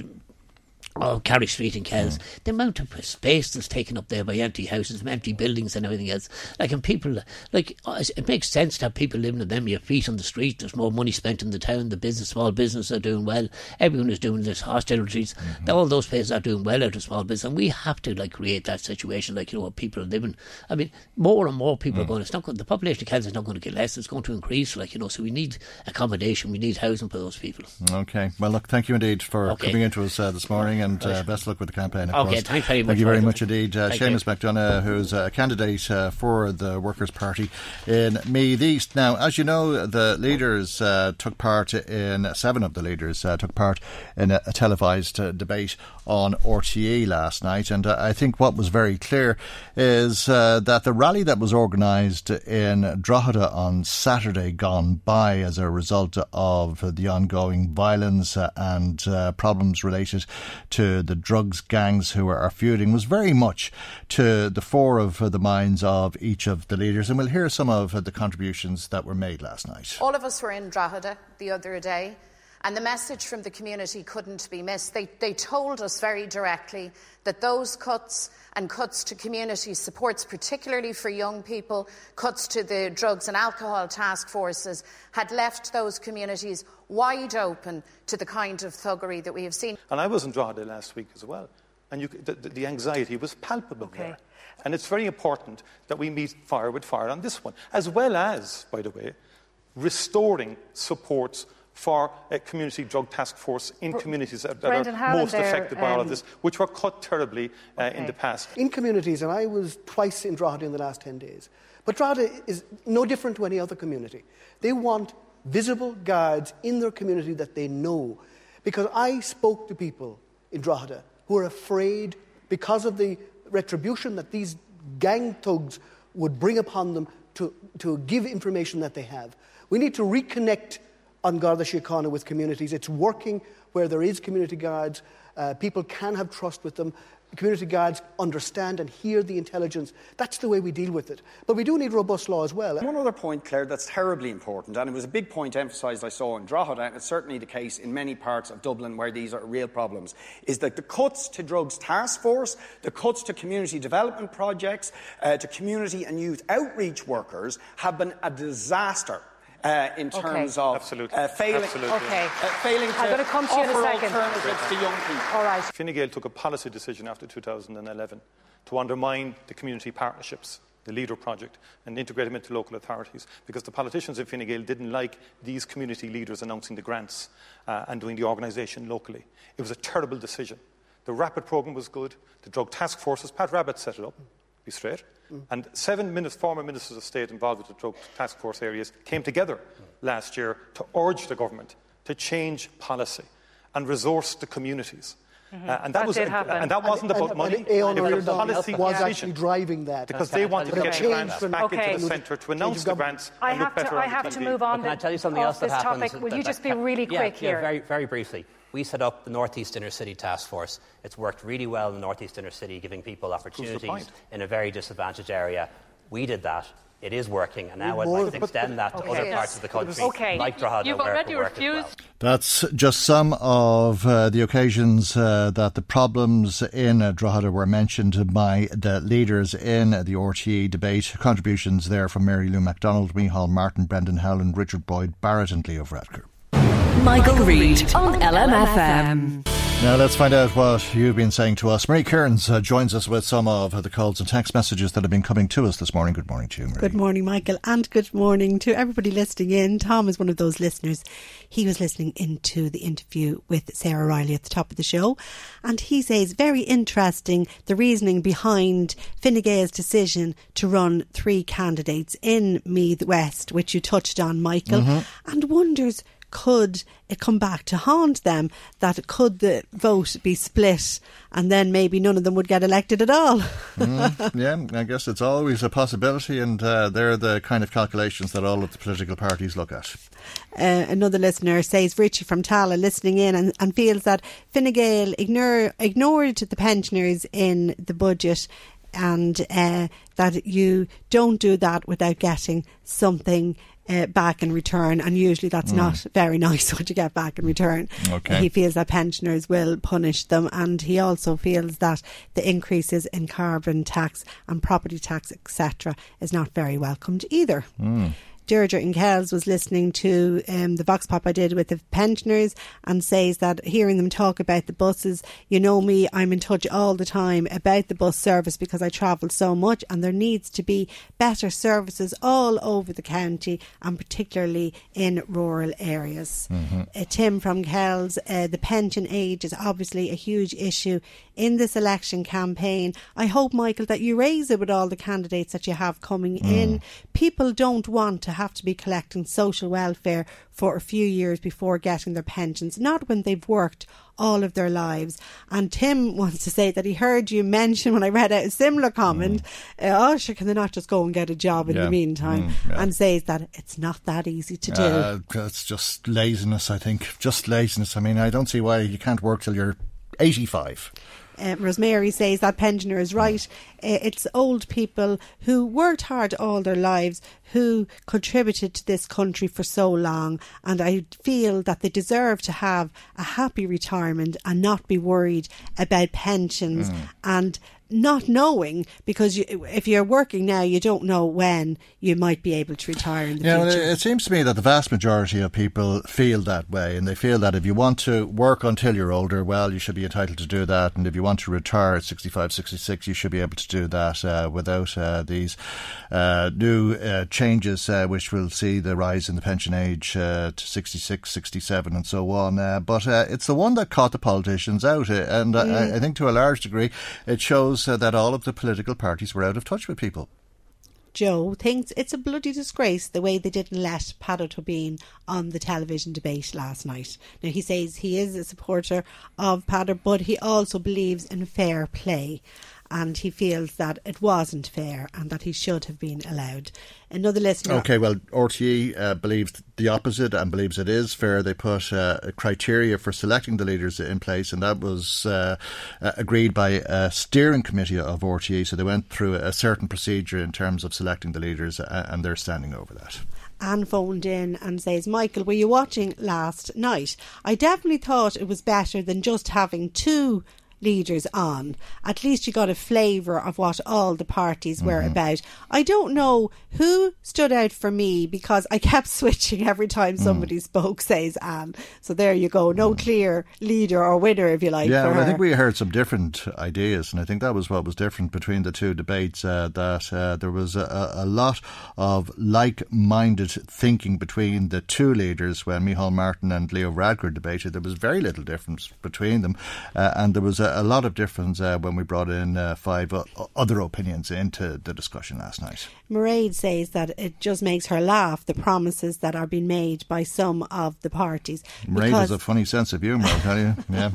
or Carrick Street in Kells, the amount of space that's taken up there by empty houses, empty buildings and everything else. And people, it makes sense to have people living in them. You have feet on the street, there's more money spent in the town, the business, small business are doing well, everyone is doing this, hostilities, all those places are doing well out of small business, and we have to, create that situation, where people are living. I mean, more and more people are going, the population of Kells is not going to get less, it's going to increase, so we need accommodation, we need housing for those people. Okay, well look, thank you indeed for coming into us this morning. And best luck with the campaign, of course. Thanks very much. Thank you very much indeed. Seamus McDonough, who's a candidate for the Workers' Party in Meath East. Now, as you know, the leaders took part in a televised debate on RTE last night. And I think what was very clear is that the rally that was organised in Drogheda on Saturday gone by as a result of the ongoing violence and problems related to the drugs gangs who are feuding was very much to the fore of the minds of each of the leaders. And we'll hear some of the contributions that were made last night. All of us were in Drogheda the other day, and the message from the community couldn't be missed. They told us very directly that those cuts and cuts to community supports, particularly for young people, cuts to the drugs and alcohol task forces, had left those communities wide open to the kind of thuggery that we have seen. And I was in Drogheda last week as well, and the anxiety was palpable there. And it's very important that we meet fire with fire on this one, as well as, by the way, restoring supports for a community drug task force in communities that are most affected by all of this, which were cut terribly in the past. In communities, and I was twice in Drogheda in the last 10 days, but Drogheda is no different to any other community. They want visible guards in their community that they know, because I spoke to people in Drogheda who are afraid because of the retribution that these gang thugs would bring upon them to give information that they have. We need to reconnect on Garda Síochána with communities. It's working where there is community guards. People can have trust with them. Community guards understand and hear the intelligence. That's the way we deal with it. But we do need robust law as well. One other point, Claire, that's terribly important, and it was a big point emphasised I saw in Drogheda, and it's certainly the case in many parts of Dublin where these are real problems, is that the cuts to drugs task force, the cuts to community development projects, to community and youth outreach workers have been a disaster. In terms of failing, failing to offer alternatives to young people. All right. Fine Gael took a policy decision after 2011 to undermine the community partnerships, the leader project, and integrate them into local authorities because the politicians in Fine Gael didn't like these community leaders announcing the grants and doing the organisation locally. It was a terrible decision. The rapid programme was good. The drug task forces, Pat Rabbit set it up, be straight. And seven former ministers of state involved with the drug task force areas came together last year to urge the government to change policy and resource the communities. And that was, and that wasn't about money. The policy was actually driving that because they wanted to get the grants back into the centre to announce the grants. I have to. I have to move on. Can I tell you something else that happened? Will you just be really quick here? Yeah, very, very briefly. We set up the North East Inner City Task Force. It's worked really well in the North East Inner City, giving people opportunities in a very disadvantaged area. We did that. It is working, and now I'd like to extend that to other parts of the country, like Drogheda. You've already refused. Well. That's just some of the occasions that the problems in Drogheda were mentioned by the leaders in the RTE debate. Contributions there from Mary Lou MacDonald, Micheál Martin, Brendan Howland, Richard Boyd Barrett, and Leo Varadkar. Michael Reid on LMFM. Now let's find out what you've been saying to us. Marie Kearns joins us with some of the calls and text messages that have been coming to us this morning. Good morning to you, Marie. Good morning, Michael, and good morning to everybody listening in. Tom is one of those listeners. He was listening into the interview with Sarah Riley at the top of the show, and he says, very interesting, the reasoning behind Fine Gael's decision to run three candidates in Meath West, which you touched on, Michael, and wonders, could it come back to haunt them, that could the vote be split and then maybe none of them would get elected at all? Yeah, I guess it's always a possibility, and they're the kind of calculations that all of the political parties look at. Another listener says, Richard from Tala, listening in and feels that Fine Gael ignored the pensioners in the budget, and that you don't do that without getting something back in return, and usually that's not very nice what you get back in return. He feels that pensioners will punish them, and he also feels that the increases in carbon tax and property tax, etc., is not very welcomed either. Deirdre in Kells was listening to the Vox Pop I did with the pensioners, and says that hearing them talk about the buses, you know me, I'm in touch all the time about the bus service because I travel so much, and there needs to be better services all over the county and particularly in rural areas. Tim from Kells, the pension age is obviously a huge issue in this election campaign. I hope, Michael, that you raise it with all the candidates that you have coming in. People don't want to have to be collecting social welfare for a few years before getting their pensions, not when they've worked all of their lives. And Tim wants to say that he heard you mention, when I read out a similar comment, oh sure, can they not just go and get a job in the meantime, and says that it's not that easy to do. That's just laziness, I think. Just laziness. I mean, I don't see why you can't work till you're 85. Rosemary says that pensioner is right. It's old people who worked hard all their lives, who contributed to this country for so long, and I feel that they deserve to have a happy retirement and not be worried about pensions and not knowing, because if you're working now, you don't know when you might be able to retire in the future. It seems to me that the vast majority of people feel that way, and they feel that if you want to work until you're older, well, you should be entitled to do that, and if you want to retire at 65, 66, you should be able to do that without these new changes, which will see the rise in the pension age to 66, 67 and so on. But it's the one that caught the politicians out, and I think to a large degree it shows that all of the political parties were out of touch with people. Joe thinks it's a bloody disgrace the way they didn't let Pat O'Tobin on the television debate last night. Now, he says he is a supporter of Pat, but he also believes in fair play, and he feels that it wasn't fair and that he should have been allowed. Another listener... OK, well, RTE believes the opposite and believes it is fair. They put criteria for selecting the leaders in place, and that was agreed by a steering committee of RTE. So they went through a certain procedure in terms of selecting the leaders, and they're standing over that. Anne phoned in and says, Michael, were you watching last night? I definitely thought it was better than just having two leaders on. At least you got a flavour of what all the parties were about. I don't know who stood out for me because I kept switching every time somebody spoke, says Anne. So there you go. No clear leader or winner, if you like. Yeah, well, I think we heard some different ideas, and I think that was what was different between the two debates, that there was a lot of like-minded thinking between the two leaders. When Micheál Martin and Leo Varadkar debated, there was very little difference between them, and there was a lot of difference when we brought in five other opinions into the discussion last night. Mairead says that it just makes her laugh, the promises that are being made by some of the parties. Mairead has a funny sense of humour, I'll tell you. Yeah.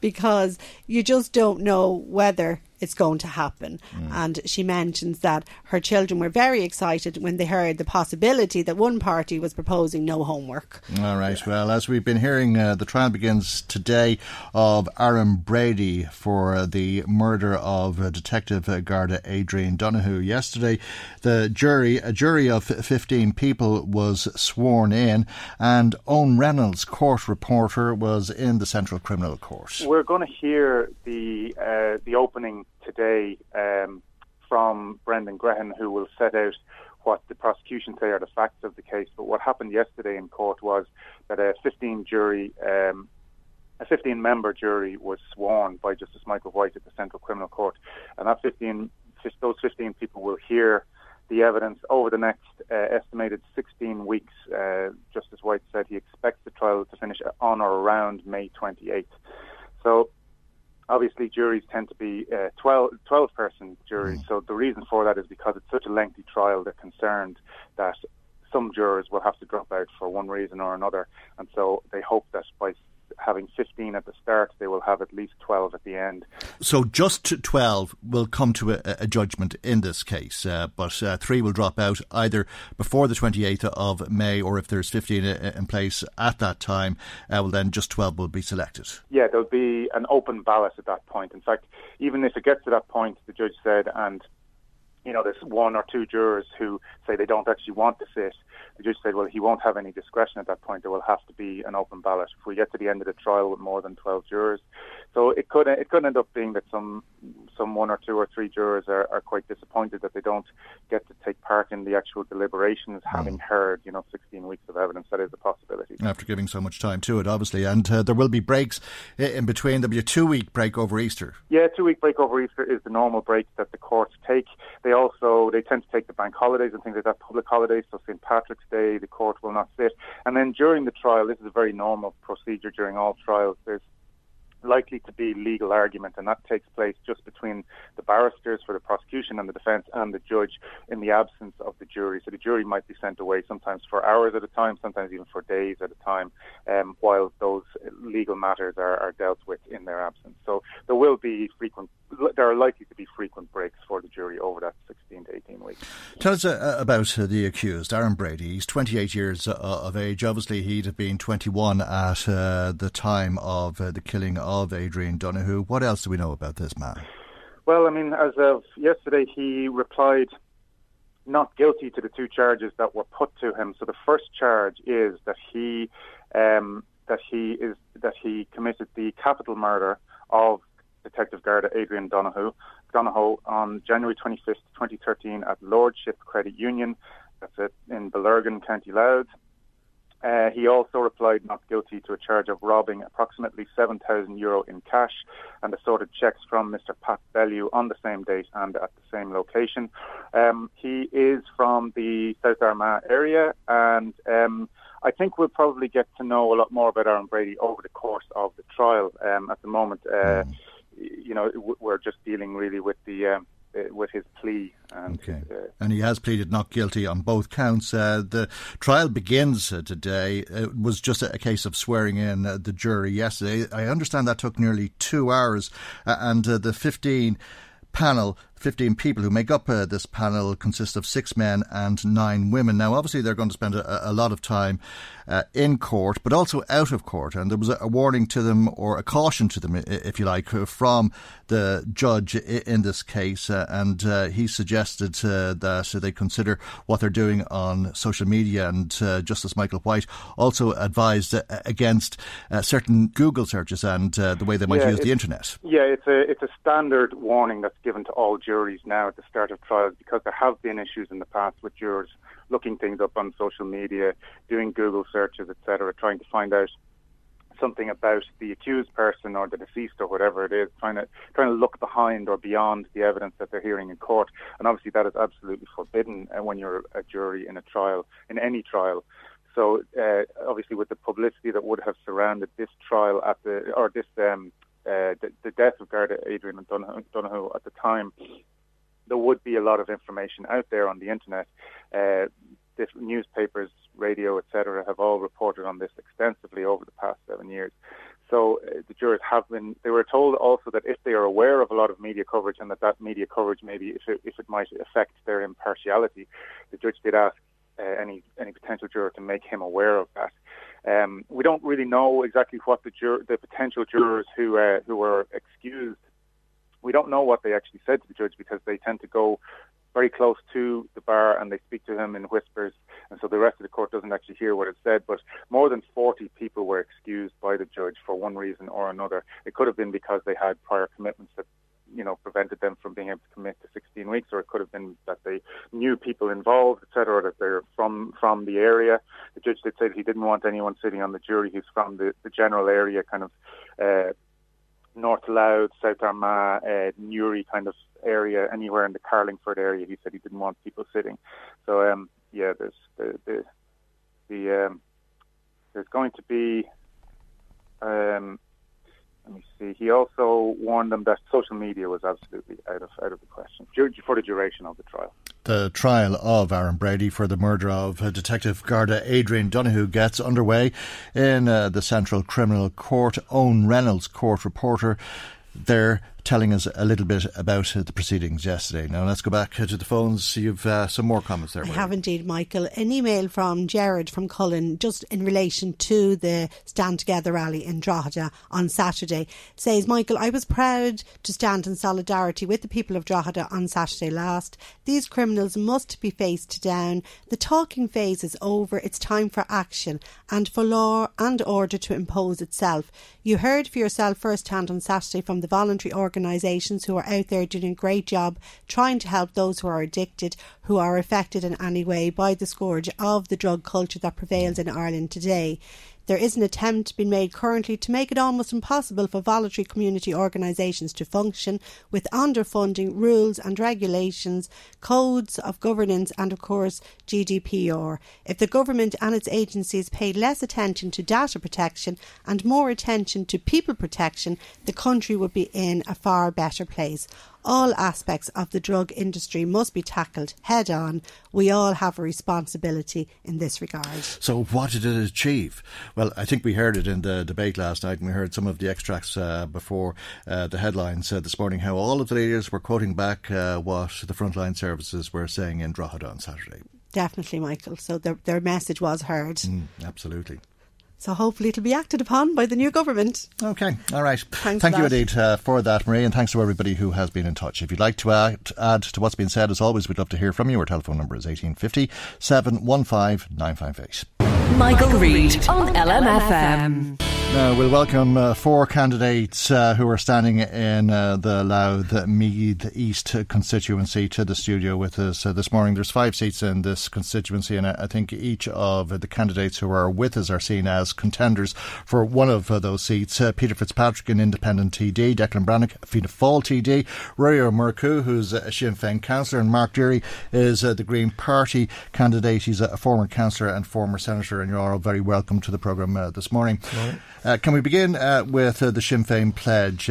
Because you just don't know whether it's going to happen. Mm. And she mentions that her children were very excited when they heard the possibility that one party was proposing no homework. All right. Well, as we've been hearing, the trial begins today of Aaron Brady for the murder of Detective Garda Adrian Donoghue. Yesterday, a jury of 15 people was sworn in, and Owen Reynolds, court reporter, was in the Central Criminal Court. We're going to hear the opening today from Brendan Grehan, who will set out what the prosecution say are the facts of the case. But what happened yesterday in court was that a 15-member jury was sworn by Justice Michael White at the Central Criminal Court, and that those 15 people will hear the evidence over the next estimated 16 weeks. Justice White said he expects the trial to finish on or around May 28th. So obviously, juries tend to be 12-person juries, so the reason for that is because it's such a lengthy trial, they're concerned that some jurors will have to drop out for one reason or another, and so they hope that by having 15 at the start, they will have at least 12 at the end. So just 12 will come to a judgment in this case, but three will drop out either before the 28th of May, or if there's 15 in place at that time, well then just 12 will be selected. Yeah, there'll be an open ballot at that point. In fact, even if it gets to that point, the judge said, and you know, there's one or two jurors who say they don't actually want to sit. The judge said, well, he won't have any discretion at that point. There will have to be an open ballot if we get to the end of the trial with more than 12 jurors. So it could end up being that some one or two or three jurors are quite disappointed that they don't get to take part in the actual deliberations, having heard, 16 weeks of evidence. That is a possibility. After giving so much time to it, obviously. And there will be breaks in between. There'll be a 2-week break over Easter. Yeah, 2-week break over Easter is the normal break that the courts take. They tend to take the bank holidays and things like that, public holidays, so St. Patrick's Day, the court will not sit. And then during the trial, this is a very normal procedure during all trials, there's likely to be legal argument, and that takes place just between the barristers for the prosecution and the defence and the judge in the absence of the jury. So the jury might be sent away sometimes for hours at a time, sometimes even for days at a time, while those legal matters are dealt with in their absence. So there are likely to be frequent breaks for the jury over that 16 to 18 weeks. Tell us about the accused, Aaron Brady. He's 28 years of age. Obviously, he'd have been 21 at the time of the killing of Adrian Donoghue. What else do we know about this man? Well, I mean, as of yesterday, he replied not guilty to the two charges that were put to him. So the first charge is that he committed the capital murder of Detective Garda Adrian Donoghue on January 25th, 2013 at Lordship Credit Union, that's it, in Ballergan, County Louth. He also replied not guilty to a charge of robbing approximately €7,000 in cash and assorted cheques from Mr. Pat Bellew on the same date and at the same location. He is from the South Armagh area, and I think we'll probably get to know a lot more about Aaron Brady over the course of the trial. At the moment, we're just dealing really with with his plea. And he has pleaded not guilty on both counts. The trial begins today. It was just a case of swearing in the jury yesterday. I understand that took nearly 2 hours, and the 15 people who make up this panel consist of 6 men and 9 women. Now, obviously, they're going to spend a lot of time in court, but also out of court. And there was a warning to them, or a caution to them, if you like, from the judge in this case. And he suggested that they consider what they're doing on social media. And Justice Michael White also advised against certain Google searches and the way they might use the internet. Yeah, it's a standard warning that's given to all juries now at the start of trials, because there have been issues in the past with jurors looking things up on social media, doing Google searches, etc., trying to find out something about the accused person or the deceased or whatever it is, trying to look behind or beyond the evidence that they're hearing in court. And obviously that is absolutely forbidden when you're a jury in a trial, in any trial. So obviously with the publicity that would have surrounded this trial at the or this the death of Garda Adrian and Donoghue at the time, there would be a lot of information out there on the internet. Newspapers, radio, etc., have all reported on this extensively over the past 7 years. So the jurors have been, they were told also that if they are aware of a lot of media coverage and that media coverage maybe, if it might affect their impartiality, the judge did ask any potential juror to make him aware of that. We don't really know exactly what the potential jurors who were excused, we don't know what they actually said to the judge, because they tend to go very close to the bar and they speak to him in whispers, and so the rest of the court doesn't actually hear what is said. But more than 40 people were excused by the judge for one reason or another. It could have been because they had prior commitments that, you know, prevented them from being able to commit to 16 weeks, or it could have been that they knew people involved, etc., that they're from the area. The judge did say that he didn't want anyone sitting on the jury who's from the general area, kind of North Louth, South Armagh, Newry kind of area, anywhere in the Carlingford area. He said he didn't want people sitting. So, there's going to be... Let me see. He also warned them that social media was absolutely out of the question for the duration of the trial. The trial of Aaron Brady for the murder of Detective Garda Adrian Donoghue gets underway in the Central Criminal Court. Owen Reynolds, court reporter, there telling us a little bit about the proceedings yesterday. Now let's go back to the phones. You've some more comments there. I have indeed, Michael. An email from Gerard from Cullen just in relation to the Stand Together rally in Drogheda on Saturday says, Michael, I was proud to stand in solidarity with the people of Drogheda on Saturday last. These criminals must be faced down. The talking phase is over. It's time for action and for law and order to impose itself. You heard for yourself firsthand on Saturday from the voluntary organisations who are out there doing a great job trying to help those who are addicted, who are affected in any way by the scourge of the drug culture that prevails in Ireland today. There is an attempt being made currently to make it almost impossible for voluntary community organisations to function, with underfunding, rules and regulations, codes of governance and, of course, GDPR. If the government and its agencies paid less attention to data protection and more attention to people protection, the country would be in a far better place. All aspects of the drug industry must be tackled head on. We all have a responsibility in this regard. So what did it achieve? Well, I think we heard it in the debate last night, and we heard some of the extracts before the headlines this morning, how all of the leaders were quoting back what the frontline services were saying in Drogheda on Saturday. Definitely, Michael. So their message was heard. Absolutely. So hopefully it'll be acted upon by the new government. OK, all right. Thank you indeed for that, Marie, and thanks to everybody who has been in touch. If you'd like to add to what's been said, as always, we'd love to hear from you. Our telephone number is 1850 715 958. Michael Reid on LMFM. Now, we'll welcome four candidates who are standing in the Louth Meath East constituency to the studio with us this morning. There's 5 seats in this constituency, and I think each of the candidates who are with us are seen as contenders for one of those seats. Peter Fitzpatrick, an independent TD, Declan Brannick, Fianna Fáil TD, Ruairí Ó Murchú, who's a Sinn Féin councillor, and Mark Deary is the Green Party candidate. He's a former councillor and former senator, and you're all very welcome to the programme this morning. Right. Can we begin with the Sinn Féin pledge?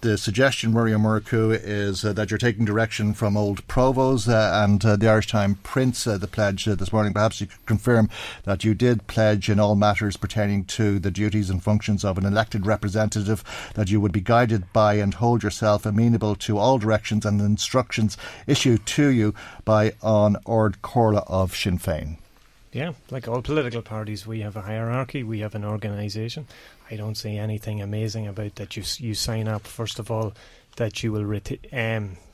The suggestion, Ruairí Ó Murchú, is that you're taking direction from old Provos and the Irish Times prints the pledge this morning. Perhaps you could confirm that you did pledge in all matters pertaining to the duties and functions of an elected representative that you would be guided by and hold yourself amenable to all directions and instructions issued to you by An Ard Comhairle of Sinn Féin. Yeah, like all political parties, we have a hierarchy, we have an organisation. I don't see anything amazing about that. You sign up, first of all, that you will...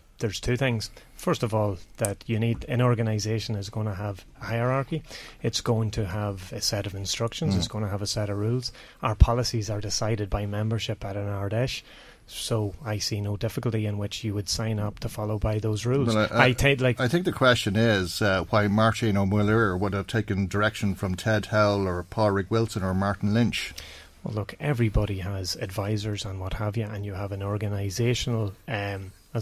there's 2 things. First of all, that you need... An organisation is going to have a hierarchy. It's going to have a set of instructions. Mm. It's going to have a set of rules. Our policies are decided by membership at an Ardash. So I see no difficulty in which you would sign up to follow by those rules. Well, I think the question is why Martin O'Muller would have taken direction from Ted Howell or Paul Rick-Wilson or Martin Lynch. Well, look, everybody has advisors and what have you, and you have an organisational, as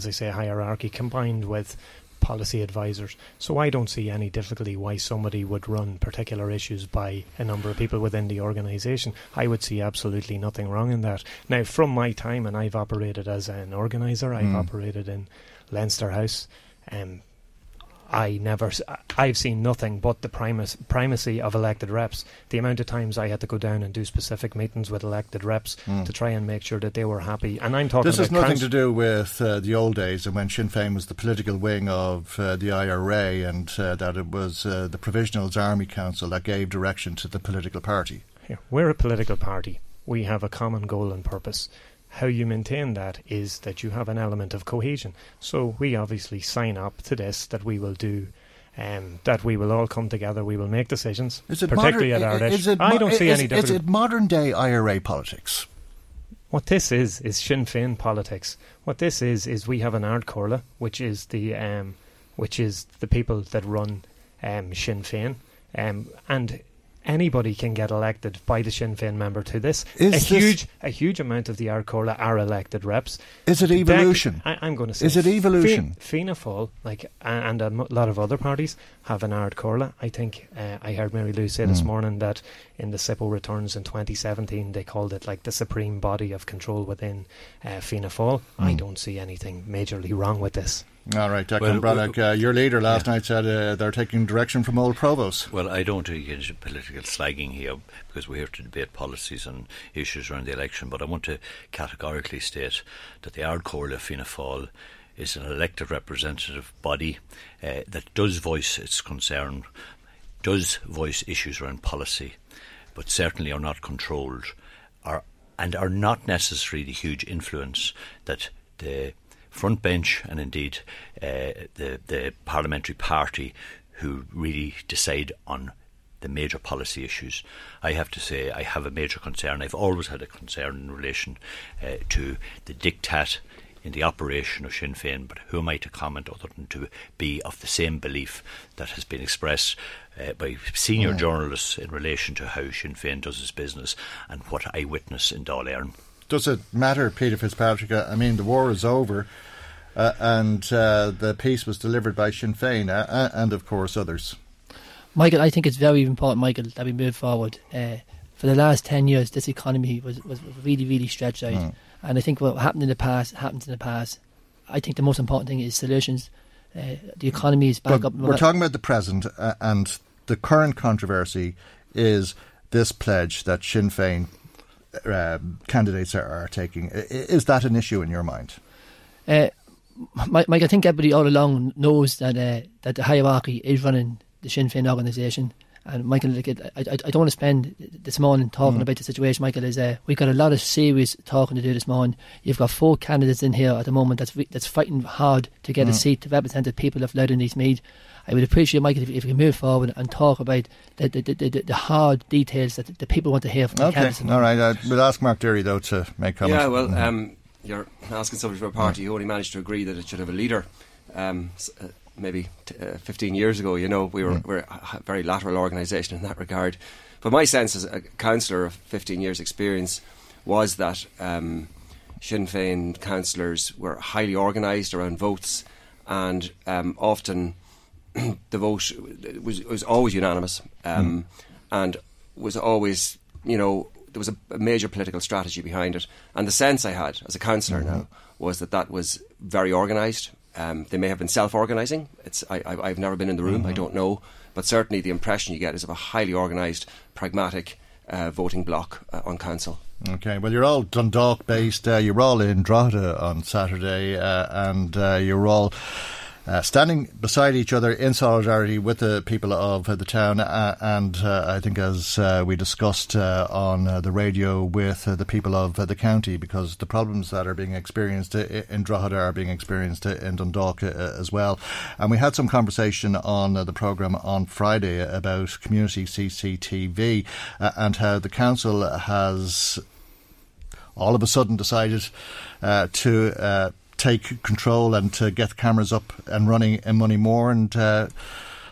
I say, hierarchy combined with policy advisors. So I don't see any difficulty why somebody would run particular issues by a number of people within the organisation. I would see absolutely nothing wrong in that. Now, from my time, and I've operated as an organiser, I've operated in Leinster House, I've seen nothing but the primacy of elected reps. The amount of times I had to go down and do specific meetings with elected reps to try and make sure that they were happy. And I'm talking. This has nothing to do with the old days and when Sinn Féin was the political wing of the IRA, and that it was the Provisionals Army Council that gave direction to the political party. Here, we're a political party. We have a common goal and purpose. How you maintain that is that you have an element of cohesion. So we obviously sign up to this, that we will do, that we will all come together, we will make decisions, particularly at our age. I don't see any difference. Is it modern-day IRA politics? What this is Sinn Féin politics. What this is we have an Ard Corla, which is the people that run Sinn Féin, and anybody can get elected by the Sinn Féin member to this. A huge amount of the Ard Corla are elected reps. Is it evolution? I'm going to say. Is it evolution? Fianna Fáil, and a lot of other parties have an Ard Corla. I think I heard Mary Lou say this morning that in the SIPO returns in 2017 they called it the supreme body of control within Fianna Fáil. I don't see anything majorly wrong with this. All right, Declan Brannick, your leader last night said they're taking direction from old provosts. Well, I don't think it's political slagging here, because we're here to debate policies and issues around the election, but I want to categorically state that the Ard Corla of Fianna Fáil is an elected representative body that does voice its concern, does voice issues around policy, but certainly are not controlled, and are not necessarily the huge influence that the front bench and indeed the parliamentary party who really decide on the major policy issues. I have to say I have a major concern. I've always had a concern in relation to the diktat in the operation of Sinn Féin, but who am I to comment other than to be of the same belief that has been expressed by senior journalists in relation to how Sinn Féin does its business and what I witness in Dáileáin. Does it matter, Peter Fitzpatrick? I mean, the war is over and the peace was delivered by Sinn Féin and, of course, others. Michael, I think it's very important, Michael, that we move forward. For the last 10 years, this economy was really, really stretched out. And I think what happened in the past happens in the past. I think the most important thing is solutions. The economy is back up. We're talking about the present, and the current controversy is this pledge that Sinn Féin candidates are taking. Is that an issue in your mind? Mike, I think everybody all along knows that the hierarchy is running the Sinn Féin organisation. And Michael, I don't want to spend this morning talking about the situation, Michael. We've got a lot of serious talking to do this morning. You've got four candidates in here at the moment that's fighting hard to get a seat to represent the people of Louth and East Meath. I would appreciate, Michael, if you can move forward and talk about the hard details that the people want to hear from the candidates. Okay, all right. We'll ask Mark Deary, though, to make comments. Yeah, well, you're asking somebody from a party who only managed to agree that it should have a leader. Maybe 15 years ago, we're a very lateral organisation in that regard. But my sense as a councillor of 15 years' experience was that Sinn Féin councillors were highly organised around votes, and often the vote was always unanimous and was always, there was a major political strategy behind it. And the sense I had as a councillor now was that was very organised. They may have been self-organising. I've never been in the room, I don't know. But certainly the impression you get is of a highly organised, pragmatic voting bloc on council. OK, well, you're all Dundalk-based. You're all in Drogheda on Saturday and you're all standing beside each other in solidarity with the people of the town and I think as we discussed on the radio with the people of the county, because the problems that are being experienced in Drogheda are being experienced in Dundalk as well. And we had some conversation on the programme on Friday about community CCTV and how the council has all of a sudden decided to take control and to get cameras up and running in Moneymore, and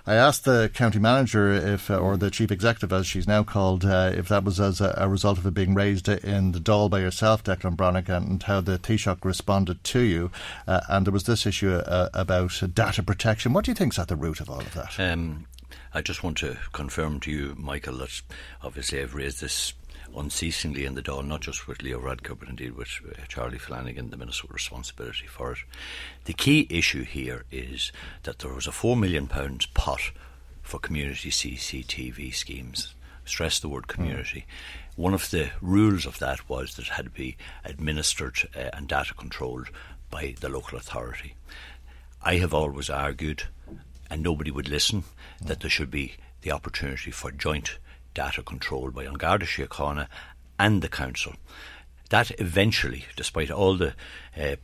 I asked the county manager if, or the chief executive as she's now called, if that was as a result of it being raised in the Dáil by yourself, Declan Brannick, and how the Taoiseach responded to you. And there was this issue about data protection. What do you think's at the root of all of that? I just want to confirm to you, Michael, that obviously I've raised this unceasingly in the Dáil, not just with Leo Varadkar, but indeed with Charlie Flanagan, the Minister with responsibility for it. The key issue here is that there was a £4 million pot for community CCTV schemes. Stress the word community. One of the rules of that was that it had to be administered and data controlled by the local authority. I have always argued, and nobody would listen, that there should be the opportunity for joint data control by An Garda Síochána and the council. That eventually, despite all the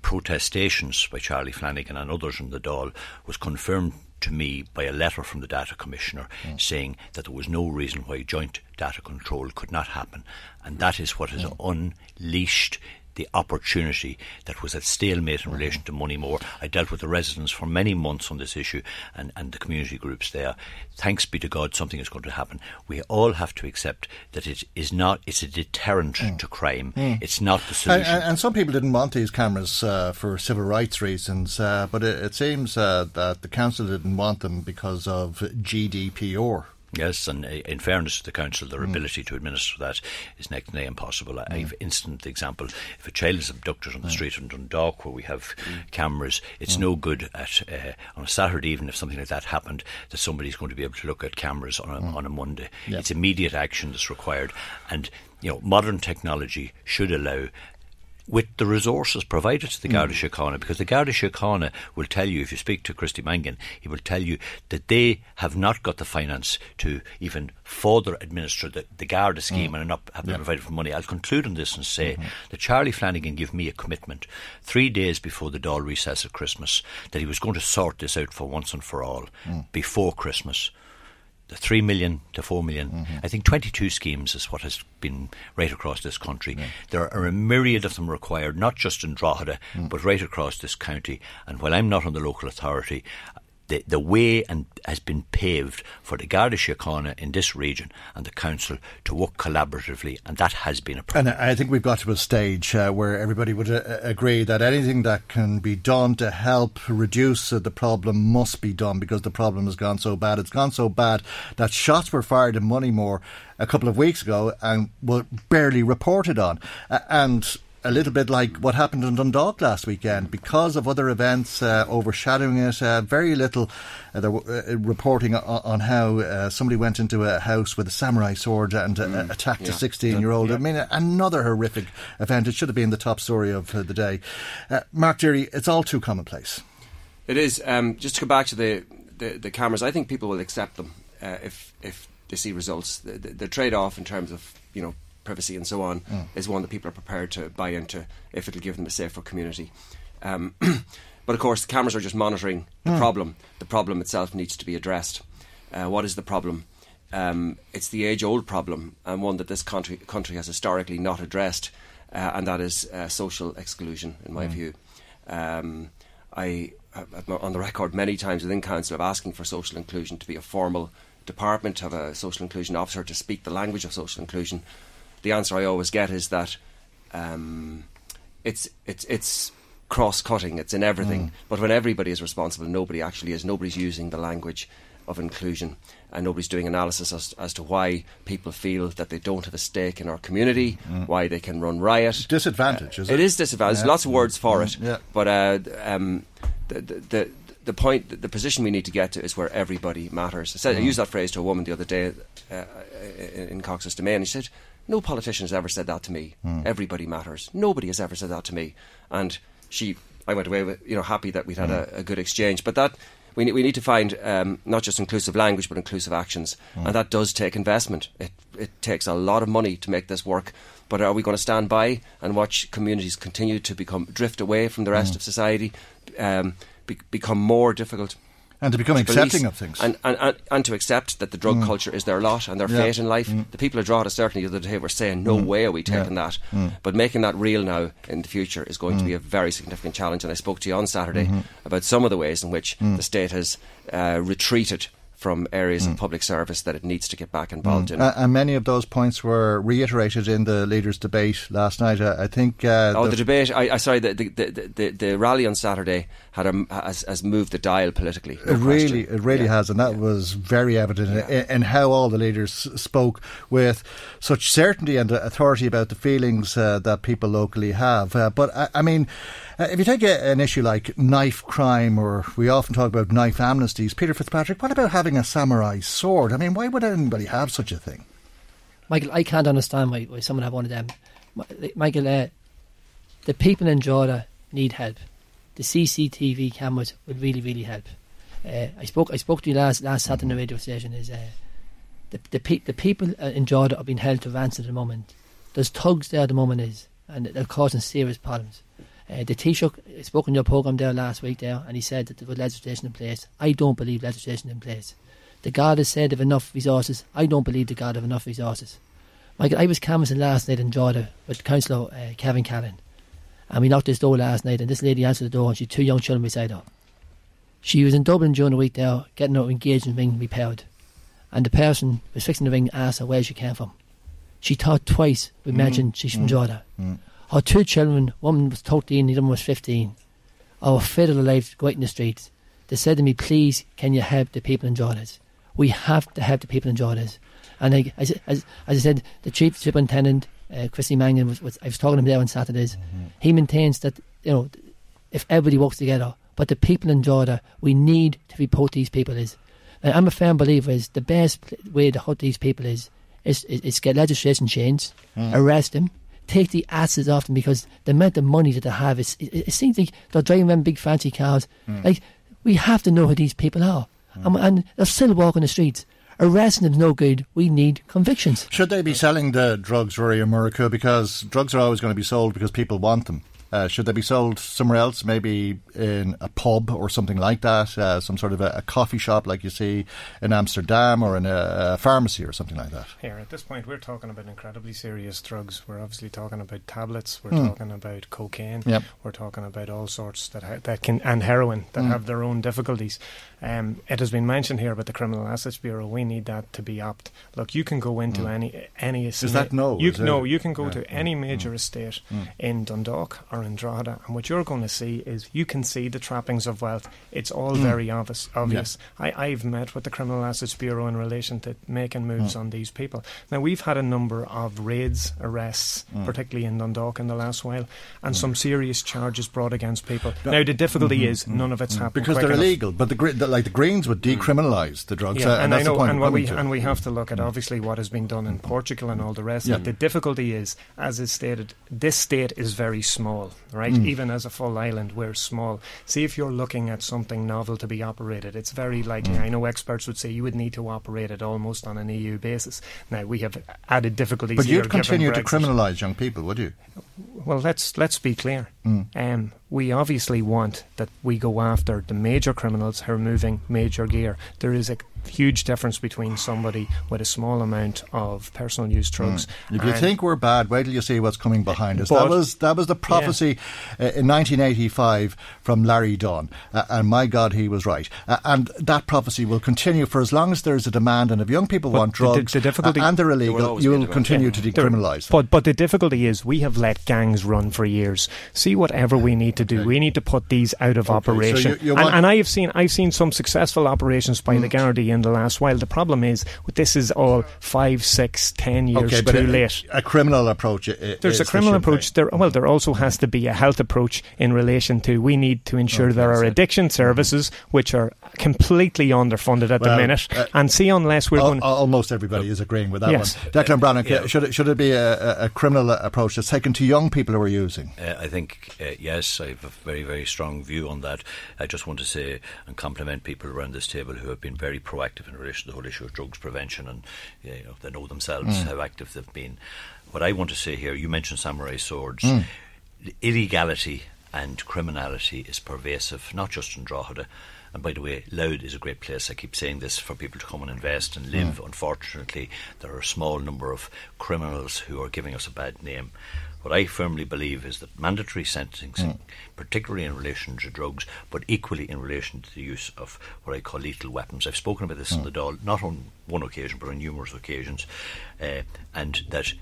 protestations by Charlie Flanagan and others in the Dáil, was confirmed to me by a letter from the data commissioner saying that there was no reason why joint data control could not happen. And that is what has unleashed the opportunity that was at stalemate in relation to Moneymore. I dealt with the residents for many months on this issue and the community groups there. Thanks be to God, something is going to happen. We all have to accept that it is not, it's a deterrent to crime. It's not the solution. And some people didn't want these cameras for civil rights reasons, but it seems that the council didn't want them because of GDPR. Yes, and in fairness to the council, their ability to administer that is next to impossible. I've instant example. If a child is abducted on the street in Dundalk, where we have cameras, it's no good at on a Saturday evening, if something like that happened, that somebody's going to be able to look at cameras on a Monday. Yep. It's immediate action that's required, and you know, modern technology should allow, with the resources provided to the Garda Síochána, because the Garda Síochána will tell you, if you speak to Christy Mangan, he will tell you that they have not got the finance to even further administer the Garda scheme and have not been provided for money. I'll conclude on this and say that Charlie Flanagan gave me a commitment 3 days before the Dáil recess at Christmas that he was going to sort this out for once and for all before Christmas. The 3 million to 4 million, I think 22 schemes is what has been right across this country. Yeah. There are a myriad of them required, not just in Drogheda, but right across this county. And while I'm not on the local authority, the way has been paved for the Garda Síochána in this region and the council to work collaboratively, and that has been a problem. And I think we've got to a stage where everybody would agree that anything that can be done to help reduce the problem must be done, because the problem has gone so bad. It's gone so bad that shots were fired in Moneymore a couple of weeks ago and were barely reported on. And a little bit like what happened in Dundalk last weekend, because of other events overshadowing it, very little reporting on how somebody went into a house with a samurai sword and attacked a 16-year-old. I mean, another horrific event. It should have been the top story of the day. Mark Deary, it's all too commonplace. It is. Just to go back to the cameras, I think people will accept them if they see results. The trade-off in terms of, you know, privacy and so on is one that people are prepared to buy into if it'll give them a safer community. But of course, the cameras are just monitoring the problem. The problem itself needs to be addressed. What is the problem? It's the age-old problem, and one that this country has historically not addressed, and that is social exclusion, in my view. I'm on the record many times within Council of asking for social inclusion to be a formal department, to have a social inclusion officer, to speak the language of social inclusion. The answer I always get is that it's cross-cutting, it's in everything. But when everybody is responsible, nobody actually is. Nobody's using the language of inclusion, and nobody's doing analysis as to why people feel that they don't have a stake in our community, why they can run riot. Disadvantage, is it? It is disadvantage. Yeah. Lots of words for it. Yeah. But the point, the position we need to get to is where everybody matters. I said, I used that phrase to a woman the other day in Cox's Domain, and she said, "No politician has ever said that to me. Everybody matters. Nobody has ever said that to me." And I went away with, you know, happy that we'd had a good exchange. But that we need to find not just inclusive language, but inclusive actions, and that does take investment. It takes a lot of money to make this work. But are we going to stand by and watch communities continue to drift away from the rest of society, become more difficult? And to become accepting of things. And to accept that the drug culture is their lot and their fate in life. The people of Drogheda certainly the other day were saying, no way are we taking that. But making that real now in the future is going to be a very significant challenge. And I spoke to you on Saturday about some of the ways in which the state has retreated from areas of public service that it needs to get back involved in. And many of those points were reiterated in the leaders' debate last night. I think... The rally on Saturday has moved the dial politically. It really has, and that was very evident in how all the leaders spoke with such certainty and authority about the feelings that people locally have. But if you take an issue like knife crime, or we often talk about knife amnesties, Peter Fitzpatrick, what about having a samurai sword? I mean, why would anybody have such a thing? Michael, I can't understand why someone have one of them. Michael, the people in Drogheda need help. The CCTV cameras would really, really help. I spoke to you last Saturday on the radio station. The people in Drogheda are being held to ransom at the moment. There's thugs there at the moment, and they're causing serious problems. The Taoiseach spoke on your programme there last week and he said that there was legislation in place. I don't believe legislation in place. The Garda said they've enough resources. I don't believe the Garda have enough resources. Michael, I was canvassing last night in Drogheda with Councillor Kevin Callan, and we knocked his door last night, and this lady answered the door, and she had two young children beside her. She was in Dublin during the week there, getting her engagement ring repaired, and the person who was fixing the ring asked her where she came from. She thought twice we mentioned she's from Drogheda. Our two children, one was 13 and the other was 15, are afraid of their lives going out in the streets. They said to me, please, can you help the people in Drogheda? We have to help the people in Drogheda. And as I said, the Chief Superintendent, Christy Mangan, I was talking to him there on Saturdays. He maintains that, if everybody works together, but the people in Drogheda, we need to report these people. I'm a firm believer the best way to help these people is get legislation changed, arrest them, take the asses off them, because the amount of money that they have, it seems like they're driving around big fancy cars. Like, we have to know who these people are, and they're still walking the streets. Arresting them's no good. We need convictions. Should they be selling the drugs, Ruairí Ó Murchú, because drugs are always going to be sold because people want them? Should they be sold somewhere else, maybe in a pub or something like that, some sort of a coffee shop like you see in Amsterdam, or in a pharmacy or something like that? Here, at this point, we're talking about incredibly serious drugs. We're obviously talking about tablets. We're talking about cocaine. Yep. We're talking about all sorts and heroin that have their own difficulties. It has been mentioned here about the Criminal Assets Bureau. We need that to be opt. Look, you can go into any estate. Is that no? You can go to any major estate in Dundalk or in Drogheda, and what you're going to see is you can see the trappings of wealth. It's all very obvious. Yeah. I've met with the Criminal Assets Bureau in relation to making moves on these people. Now, we've had a number of raids, arrests, particularly in Dundalk in the last while, and some serious charges brought against people. Now, the difficulty is none of it's happened because they're illegal. But the Greens would decriminalise the drugs, and that's the point. And we have to look at obviously what has been done in Portugal and all the rest. Yeah. The difficulty is, as is stated, this state is very small. Right, even as a full island, we're small. See, if you're looking at something novel to be operated, it's very likely. I know experts would say you would need to operate it almost on an EU basis. Now, we have added difficulties. But you'd continue to criminalise young people, would you? Well, let's be clear. We obviously want that we go after the major criminals who are moving major gear. There is a huge difference between somebody with a small amount of personal use drugs. If you think we're bad, wait till you see what's coming behind us. That was the prophecy in 1985 from Larry Dunn, and my God, he was right. And that prophecy will continue for as long as there is a demand, and if young people want drugs and they're illegal, you will continue to decriminalise them. But the difficulty is we have let gangs run for years. See, whatever we need to do, we need to put these out of operation. So and I've seen some successful operations by the Gardaí in the last while. The problem is this is all 5, 6, 10 years too late. A criminal approach. There's a criminal approach. There also has to be a health approach in relation to we need to ensure there are addiction services which are completely underfunded at the minute. Unless we're going, almost everybody is agreeing with that one. Declan Brannick, should it be a criminal approach that's taken to young people who are using? I think yes. I have a very, very strong view on that. I just want to say and compliment people around this table who have been very proactive in relation to the whole issue of drugs prevention, and they know themselves how active they've been. What I want to say here, you mentioned samurai swords. Illegality and criminality is pervasive, not just in Drogheda. And by the way, Louth is a great place. I keep saying this for people to come and invest and live. Unfortunately, there are a small number of criminals who are giving us a bad name. What I firmly believe is that mandatory sentencing, particularly in relation to drugs, but equally in relation to the use of what I call lethal weapons. I've spoken about this in the Dáil, not on one occasion, but on numerous occasions, and that, you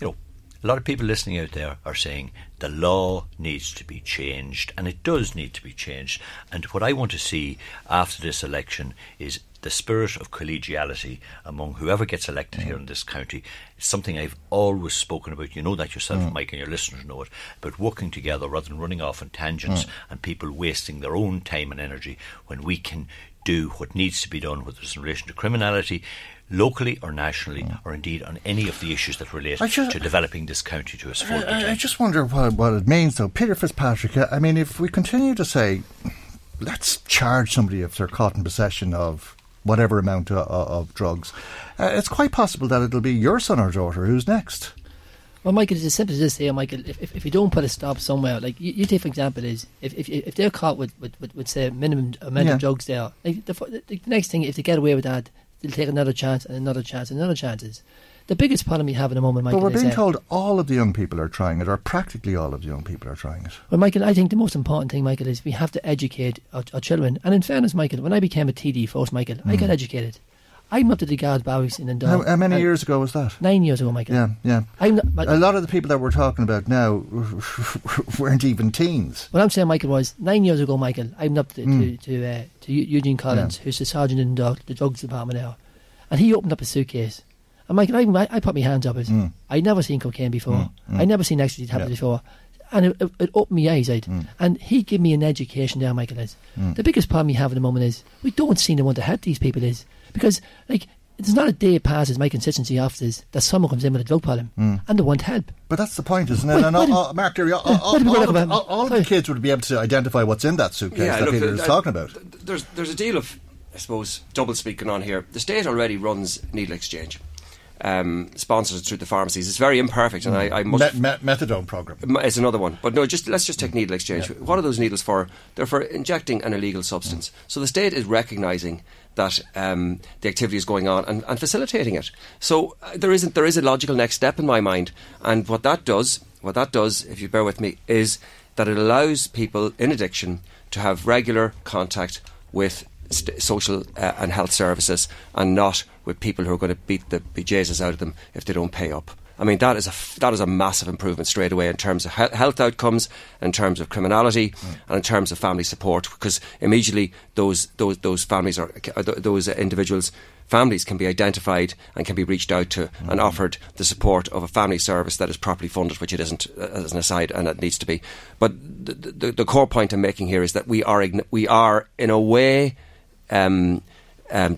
know, a lot of people listening out there are saying the law needs to be changed, and it does need to be changed. And what I want to see after this election is the spirit of collegiality among whoever gets elected here in this county. It's something I've always spoken about. You know that yourself, Mike, and your listeners know it. But working together rather than running off on tangents and people wasting their own time and energy when we can do what needs to be done, whether it's in relation to criminality, locally or nationally, or indeed on any of the issues that relate to developing this county to its full potential. I just wonder what it means, though. Peter Fitzpatrick, I mean, if we continue to say, let's charge somebody if they're caught in possession of whatever amount of drugs, it's quite possible that it'll be your son or daughter who's next. Well, Michael, it's as simple as this here, Michael. If you don't put a stop somewhere, like you take, for example, is if they're caught with say, minimum amount of drugs there, like the next thing, if they get away with that, they'll take another chance and another chance and another chances. The biggest problem you have at the moment, Michael, is... But we're being told all of the young people are trying it, or practically all of the young people are trying it. Well, Michael, I think the most important thing, Michael, is we have to educate our children. And in fairness, Michael, when I became a TD first, Michael, I got educated. I'm up to the guard barracks in Dundalk. How many years ago was that? 9 years ago, Michael. Yeah. A lot of the people that we're talking about now weren't even teens. What I'm saying, Michael, was 9 years ago, Michael, I'm up to Eugene Collins, who's the sergeant in Dundalk, the drugs department now, and he opened up a suitcase. And Michael, I put my hands up. I'd never seen cocaine before. I'd never seen ecstasy happen before. And it opened my eyes out. And he gave me an education there, Michael. The biggest problem you have at the moment is we don't seem to want to help these people because, like, there's not a day passes my constituency offices that someone comes in with a drug problem and they want help. But that's the point, isn't it? Mark Deary, all of the kids would be able to identify what's in that suitcase Peter is talking about. There's a deal of, I suppose, doublespeak going on here. The state already runs needle exchange. Sponsored through the pharmacies. It's very imperfect, and I must... methadone program. It's another one. But no, let's just take needle exchange. Yeah. What are those needles for? They're for injecting an illegal substance. So the state is recognising that the activity is going on and facilitating it. So there is a logical next step in my mind. And what that does, if you bear with me, is that it allows people in addiction to have regular contact with social and health services, and not with people who are going to beat the bejesus out of them if they don't pay up. I mean, that is a massive improvement straight away in terms of health outcomes, in terms of criminality, and in terms of family support. Because immediately those families those individuals, families can be identified and can be reached out to and offered the support of a family service that is properly funded, which it isn't, as an aside, and it needs to be. But the core point I'm making here is that we are in a way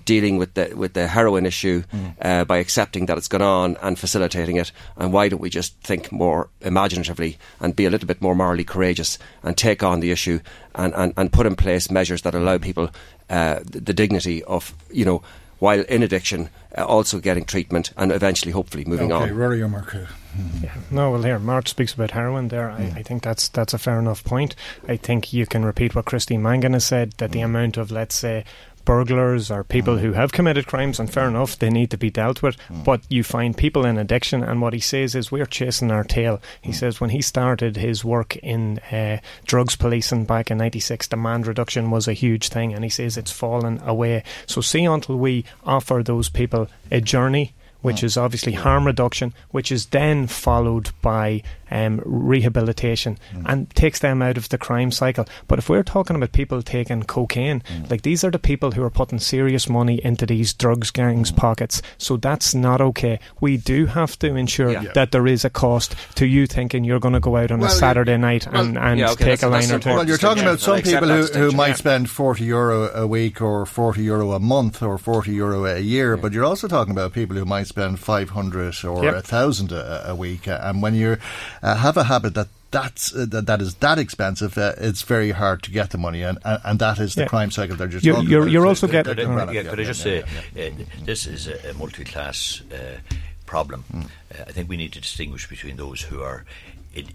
dealing with the heroin issue by accepting that it's gone on and facilitating it. And why don't we just think more imaginatively and be a little bit more morally courageous and take on the issue and put in place measures that allow people the dignity of, you know, while in addiction, also getting treatment and eventually, hopefully, moving on. Okay, Ruairí Ó Murchú. Here, Mark speaks about heroin there. I think that's a fair enough point. I think you can repeat what Christine Mangan has said, that the amount of, let's say, burglars or people who have committed crimes, and fair enough, they need to be dealt with, but you find people in addiction, and what he says is we're chasing our tail. He says when he started his work in drugs policing back in 96, demand reduction was a huge thing, and he says it's fallen away. So see, until we offer those people a journey, which is obviously harm reduction, which is then followed by rehabilitation and takes them out of the crime cycle. But if we're talking about people taking cocaine, like, these are the people who are putting serious money into these drugs gangs' pockets. So that's not okay. We do have to ensure that there is a cost to you thinking you're going to go out on a Saturday night take a line or two. Well, you're talking about some people who might spend €40 a week or €40 a month or €40 a year, but you're also talking about people who might spend 500 or 1,000 a week. And when you have a habit that is that expensive, it's very hard to get the money, and that is the crime cycle they're just talking about. You're also getting... Could I just say, this is a multi-class problem. I think we need to distinguish between those who are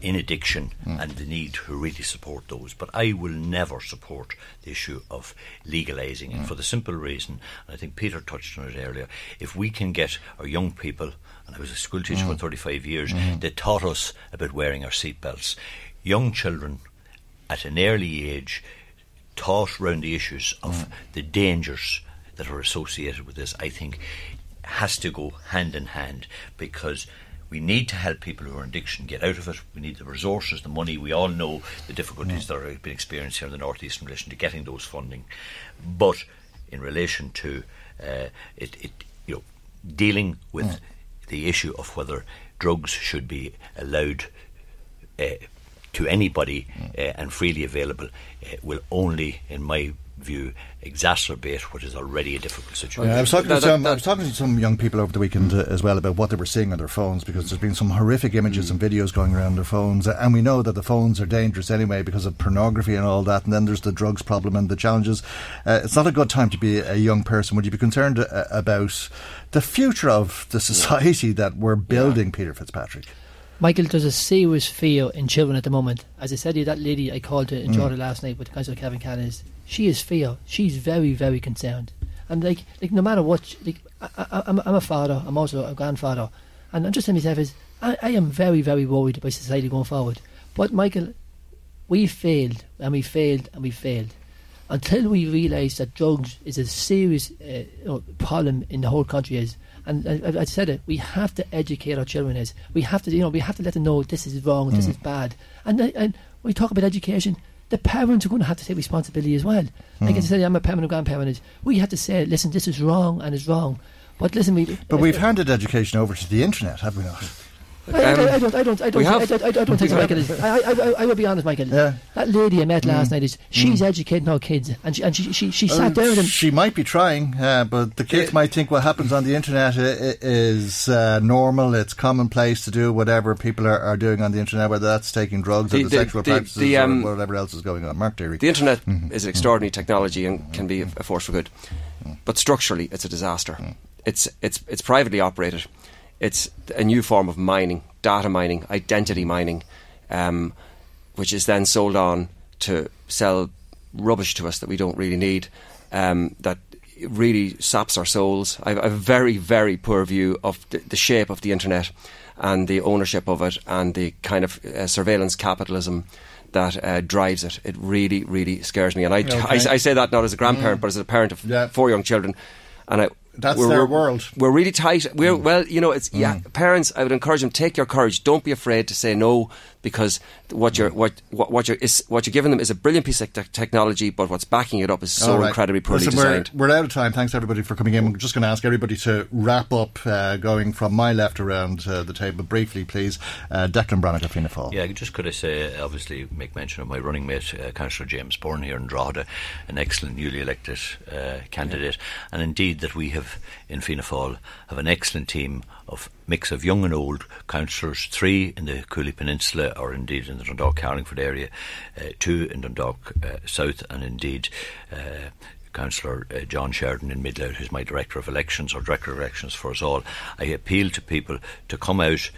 in addiction and the need to really support those. But I will never support the issue of legalising it for the simple reason, and I think Peter touched on it earlier, if we can get our young people, and I was a school teacher for 35 years, they taught us about wearing our seatbelts. Young children at an early age taught around the issues of the dangers that are associated with this, I think has to go hand in hand, because we need to help people who are in addiction get out of it. We need the resources, the money. We all know the difficulties that are being experienced here in the North East in relation to getting those funding. But in relation to dealing with the issue of whether drugs should be allowed to anybody and freely available will only, in my view, exacerbate what is already a difficult situation. Yeah, I was talking to some young people over the weekend as well about what they were seeing on their phones, because there's been some horrific images and videos going around their phones, and we know that the phones are dangerous anyway because of pornography and all that, and then there's the drugs problem and the challenges. It's not a good time to be a young person. Would you be concerned about the future of the society that we're building, Peter Fitzpatrick? Michael, there's a serious fear in children at the moment. As I said to you, that lady I called to in Drogheda last night with the Council of Cavan Cannas, she is fear. She's very, very concerned. And like no matter what, I'm a father, I'm also a grandfather, and I'm just saying myself is, I am very, very worried about society going forward. But Michael, we failed, and we failed, and we failed. Until we realise that drugs is a serious problem in the whole country is, and I said it, we have to educate our children. Is we have to, we have to let them know this is wrong, this is bad. And we talk about education. The parents are going to have to take responsibility as well. Like I said, I'm a parent and grandparent. Is we have to say, listen, this is wrong and it's wrong. But listen, we've handed education over to the internet, have we not? I don't think so, Michael. I will be honest, Michael. Yeah. That lady I met last night, she's educating her kids, and she sat down and she might be trying, but the kids might think what happens on the internet is normal. It's commonplace to do whatever people are doing on the internet, whether that's taking drugs or the sexual practices or whatever else is going on. Mark Deary. The internet is an extraordinary technology and can be a force for good, but structurally it's a disaster. It's privately operated. It's a new form of mining, data mining, identity mining, which is then sold on to sell rubbish to us that we don't really need, that really saps our souls. I have a very, very poor view of the shape of the internet and the ownership of it and the kind of surveillance capitalism that drives it. It really, really scares me. And I say that not as a grandparent, but as a parent of four young children. And That's their world. We're really tight. Parents, I would encourage them, take your courage. Don't be afraid to say no, because what you're giving them is a brilliant piece of technology, but what's backing it up is so incredibly poorly designed. We're out of time. Thanks everybody for coming in. I'm just going to ask everybody to wrap up, going from my left around the table briefly, please. Declan Brannick of Fianna Fáil. Yeah, just could I say, obviously make mention of my running mate, Councillor James Byrne here in Drogheda, an excellent newly elected candidate, and indeed that we have in Fianna Fáil have an excellent team of mix of young and old councillors, 3 in the Cooley Peninsula or indeed in the Dundalk-Carlingford area, 2 in Dundalk South, and indeed Councillor John Sheridan in Mid Louth, who's my Director of Elections for us all. I appeal to people to come out,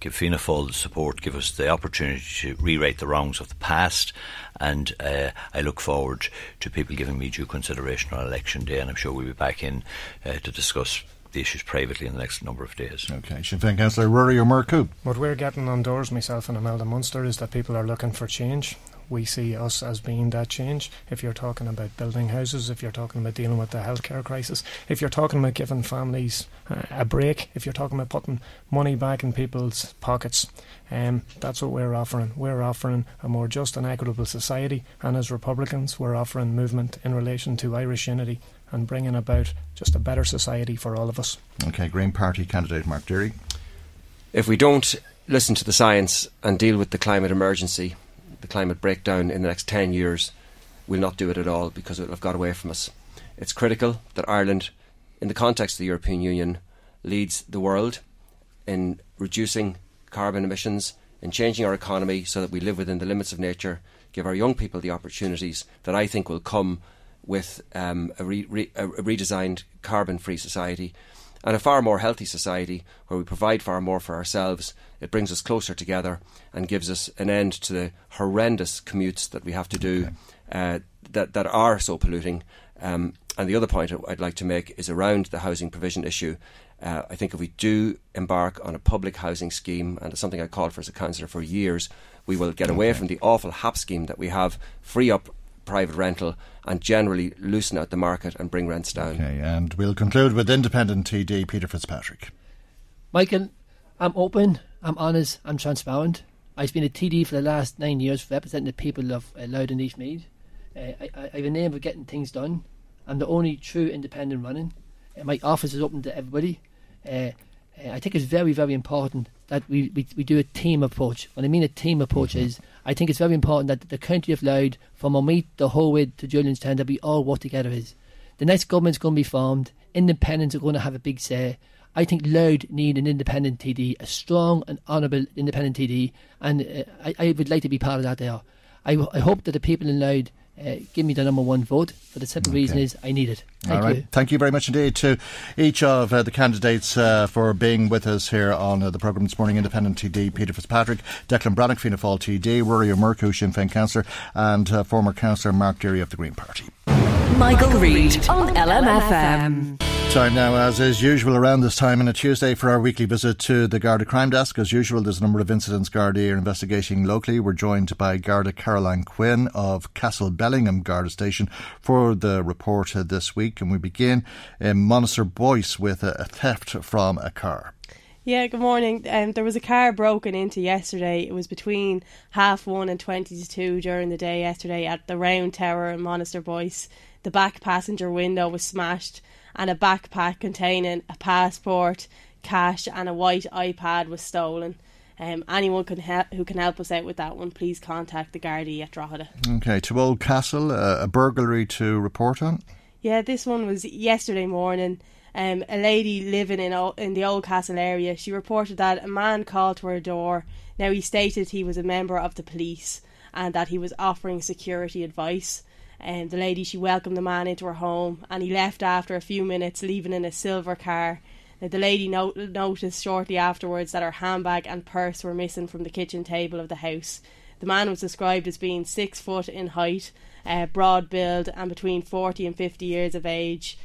give Fianna Fáil the support, give us the opportunity to rewrite the wrongs of the past, and I look forward to people giving me due consideration on election day, and I'm sure we'll be back in to discuss the issues privately in the next number of days. OK, Sinn Féin Councillor Ruairí Ó Murchú. What we're getting on doors, myself and Imelda Munster, is that people are looking for change. We see us as being that change. If you're talking about building houses, if you're talking about dealing with the healthcare crisis, if you're talking about giving families a break, if you're talking about putting money back in people's pockets, that's what we're offering. We're offering a more just and equitable society, and as Republicans, we're offering movement in relation to Irish unity and bringing about just a better society for all of us. OK, Green Party candidate Mark Deary. If we don't listen to the science and deal with the climate emergency, the climate breakdown in the next 10 years, we'll not do it at all, because it'll have got away from us. It's critical that Ireland, in the context of the European Union, leads the world in reducing carbon emissions, in changing our economy so that we live within the limits of nature, give our young people the opportunities that I think will come with a redesigned carbon-free society. and a far more healthy society where we provide far more for ourselves. It brings us closer together and gives us an end to the horrendous commutes that we have to do that are so polluting. And the other point I'd like to make is around the housing provision issue. I think if we do embark on a public housing scheme, and it's something I called for as a councillor for years, we will get away from the awful HAP scheme that we have, free up private rental and generally loosen out the market and bring rents down. Okay, and we'll conclude with Independent TD Peter Fitzpatrick. Michael, I'm open, I'm honest, I'm transparent. I've been a TD for the last 9 years representing the people of Louth and East Meath. I have a name for getting things done. I'm the only true independent running. My office is open to everybody. I think it's very, very important that we do a team approach. What I mean a team approach is, I think it's very important that the county of Louth, from Armagh the whole way to Julianstown, that we all work together is. The next government's going to be formed. Independents are going to have a big say. I think Louth need an independent TD, a strong and honourable independent TD, and I would like to be part of that there. I hope that the people in Louth give me the number one vote, for the simple reason is I need it. All right. Thank you very much indeed to each of the candidates for being with us here on the programme this morning. Independent TD Peter Fitzpatrick, Declan Brannick, Fianna Fáil TD, Ruairí Ó Murchú, Sinn Féin councillor, and former councillor Mark Deary of the Green Party. Michael Reid on LMFM. Time now, as is usual around this time on a Tuesday, for our weekly visit to the Garda Crime Desk. As usual, there's a number of incidents Gardaí are investigating locally. We're joined by Garda Caroline Quinn of Castle Bellingham Garda Station for the report this week, and we begin in Monaster Boyce with a theft from a car. Yeah, good morning. There was a car broken into yesterday. It was between 1:30 and 1:40 during the day yesterday at the Round Tower in Monaster Boyce. The back passenger window was smashed and a backpack containing a passport, cash and a white iPad was stolen. Anyone who can help us out with that one, please contact the Gardaí at Drogheda. OK, to Old Castle, a burglary to report on? Yeah, this one was yesterday morning. A lady living in the Old Castle area, she reported that a man called to her door. Now, he stated he was a member of the police and that he was offering security advice. The lady, she welcomed the man into her home and he left after a few minutes, leaving in a silver car. Now, the lady noticed shortly afterwards that her handbag and purse were missing from the kitchen table of the house. The man was described as being 6 foot in height, broad build and between 40 and 50 years of age.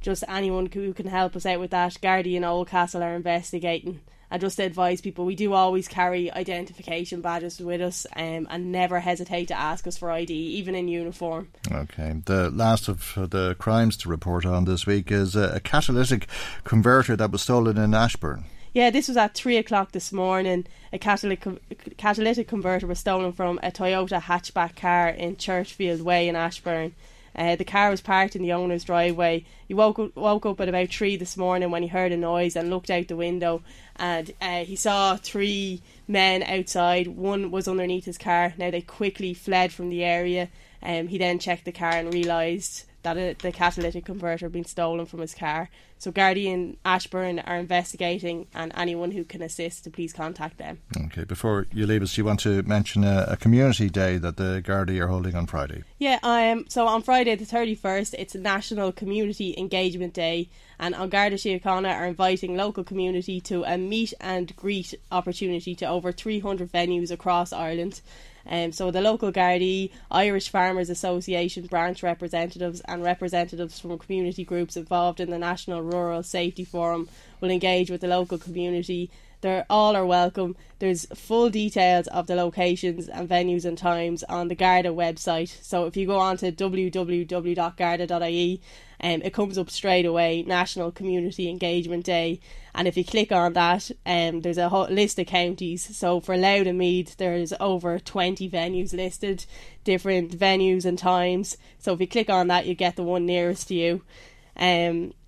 Just anyone who can help us out with that, Gardaí and Oldcastle are investigating. And just to advise people, we do always carry identification badges with us, and never hesitate to ask us for ID, even in uniform. Okay, the last of the crimes to report on this week is a catalytic converter that was stolen in Ashburn. Yeah, this was at 3:00 this morning. A catalytic converter was stolen from a Toyota hatchback car in Churchfield Way in Ashburn. The car was parked in the owner's driveway. He woke up at about 3 this morning when he heard a noise and looked out the window, and he saw 3 men outside. One was underneath his car. Now, they quickly fled from the area. He then checked the car and realised that the catalytic converter had been stolen from his car. So Gardaí and Ashburn are investigating, and anyone who can assist, to please contact them. Okay, before you leave us, do you want to mention a community day that the Gardaí are holding on Friday? Yeah, so on Friday the 31st, it's National Community Engagement Day, and on Garda Síochána are inviting local community to a meet and greet opportunity to over 300 venues across Ireland. So the local Gardaí, Irish Farmers Association branch representatives and representatives from community groups involved in the National Rural Safety Forum will engage with the local community. All are welcome. There's full details of the locations and venues and times on the Garda website. So if you go on to www.garda.ie, it comes up straight away, National Community Engagement Day. And if you click on that, there's a whole list of counties. So for Louth and Meath, there's over 20 venues listed, different venues and times. So if you click on that, you get the one nearest to you.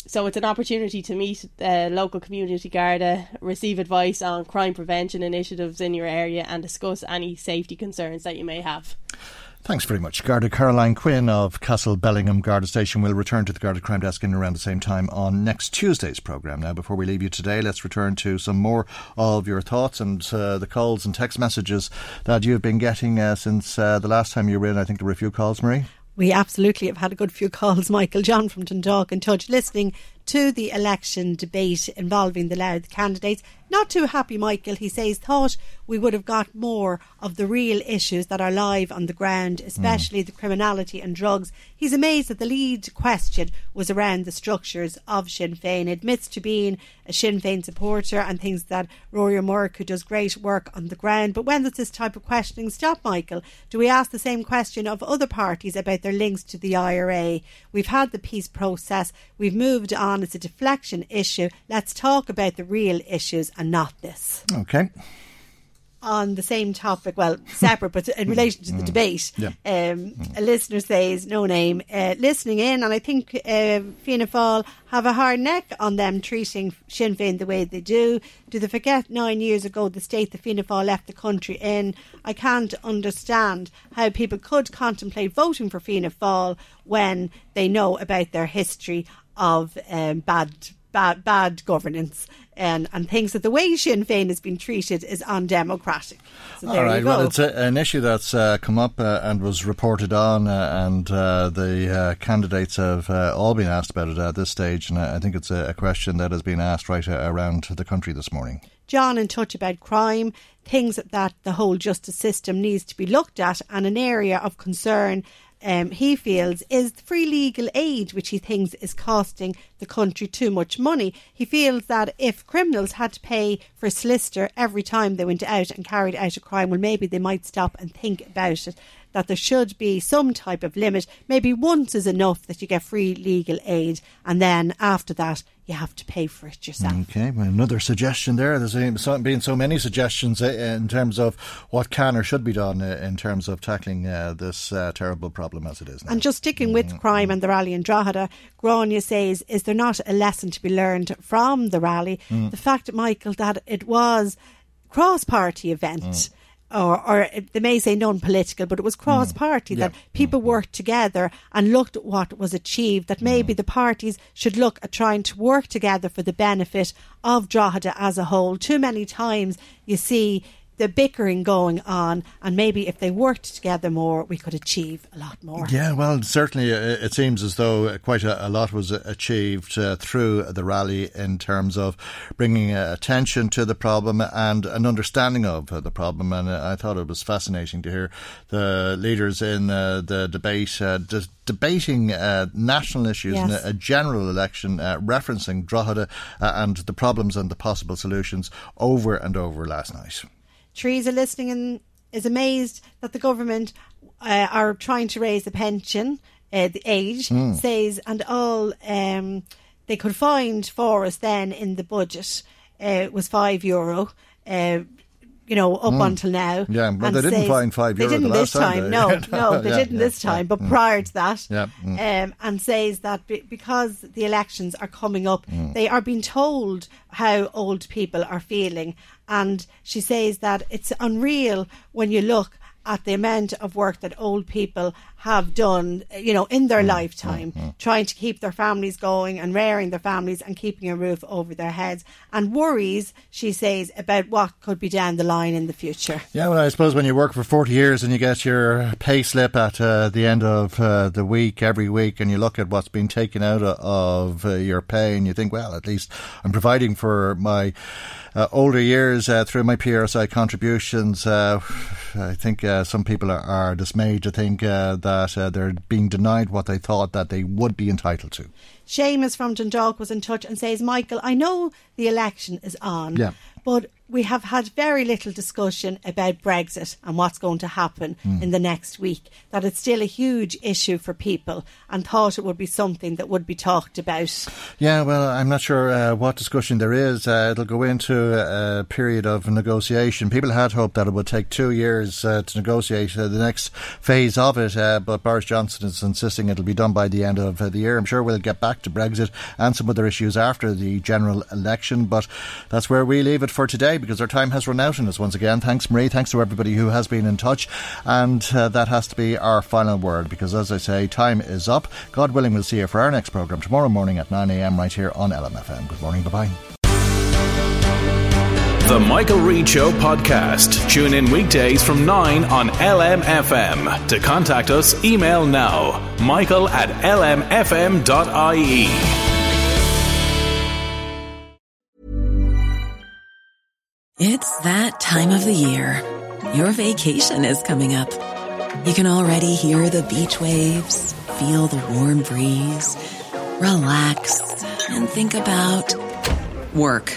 So it's an opportunity to meet local community Garda, receive advice on crime prevention initiatives in your area and discuss any safety concerns that you may have. Thanks very much. Garda Caroline Quinn of Castle Bellingham Garda Station will return to the Garda Crime Desk in around the same time on next Tuesday's programme. Now, before we leave you today, let's return to some more of your thoughts and the calls and text messages that you've been getting since the last time you were in. I think there were a few calls, Marie. We absolutely have had a good few calls, Michael. John from Dundalk in touch, listening to the election debate involving the Louth candidates. Not too happy, Michael. He says, thought we would have got more of the real issues that are live on the ground, especially the criminality and drugs. He's amazed that the lead question was around the structures of Sinn Féin. Admits to being a Sinn Féin supporter and thinks that Ruairí Ó Murchú does great work on the ground. But when does this type of questioning stop, Michael? Do we ask the same question of other parties about their links to the IRA? We've had the peace process. We've moved on. It's a deflection issue. Let's talk about the real issues and not this. Okay. On the same topic, well, separate, but in relation to the debate, a listener says, no name, listening in, and I think Fianna Fáil have a hard neck on them treating Sinn Féin the way they do. Do they forget 9 years ago the state that Fianna Fáil left the country in? I can't understand how people could contemplate voting for Fianna Fáil when they know about their history of bad governance and thinks that the way Sinn Féin has been treated is undemocratic. So all right, well, it's an issue that's come up and was reported on, and the candidates have all been asked about it at this stage, and I think it's a question that has been asked right around the country this morning. John in touch about crime, things that the whole justice system needs to be looked at, and an area of concern he feels is free legal aid, which he thinks is costing the country too much money. He feels that if criminals had to pay for a solicitor every time they went out and carried out a crime, well, maybe they might stop and think about it, that there should be some type of limit. Maybe once is enough that you get free legal aid, and then after that you have to pay for it yourself. Okay, well, another suggestion there. There's been so many suggestions in terms of what can or should be done in terms of tackling this terrible problem as it is now. And just sticking with crime and the rally in Drogheda, Grania says, is there not a lesson to be learned from the rally? The fact, Michael, that it was cross-party event. Or they may say non-political, but it was cross-party, that people worked together and looked at what was achieved, that maybe the parties should look at trying to work together for the benefit of Drogheda as a whole. Too many times you see the bickering going on, and maybe if they worked together more, we could achieve a lot more. Yeah, well, certainly it seems as though quite a lot was achieved through the rally in terms of bringing attention to the problem and an understanding of the problem. And I thought it was fascinating to hear the leaders in the debate debating national issues in a general election, referencing Drogheda and the problems and the possible solutions over and over last night. Teresa listening and is amazed that the government are trying to raise the pension, the age, says, and all they could find for us then in the budget was €5. Up until now. Yeah, but they didn't find €5 the last time. They didn't this time, but prior to that. Yeah. And says that because the elections are coming up, they are being told how old people are feeling. And she says that it's unreal when you look at the amount of work that old people have done, in their lifetime, trying to keep their families going and rearing their families and keeping a roof over their heads, and worries, she says, about what could be down the line in the future. Yeah, well, I suppose when you work for 40 years and you get your pay slip at the end of the week, every week, and you look at what's been taken out of your pay, and you think, well, at least I'm providing for my older years through my PRSI contributions. I think some people are dismayed to think that they're being denied what they thought that they would be entitled to. Seamus from Dundalk was in touch and says, Michael, I know the election is on, but we have had very little discussion about Brexit and what's going to happen in the next week, that it's still a huge issue for people, and thought it would be something that would be talked about. Yeah, well, I'm not sure what discussion there is. It'll go into a period of negotiation. People had hoped that it would take 2 years to negotiate the next phase of it, but Boris Johnson is insisting it'll be done by the end of the year. I'm sure we'll get back to Brexit and some other issues after the general election, but that's where we leave it for today, because our time has run out on us once again. Thanks, Marie. Thanks to everybody who has been in touch. And that has to be our final word, because, as I say, time is up. God willing, we'll see you for our next programme tomorrow morning at 9am right here on LMFM. Good morning. Bye-bye. The Michael Reid Show podcast. Tune in weekdays from 9 on LMFM. To contact us, email now, michael@lmfm.ie. It's that time of the year. Your vacation is coming up. You can already hear the beach waves, feel the warm breeze, relax, and think about work.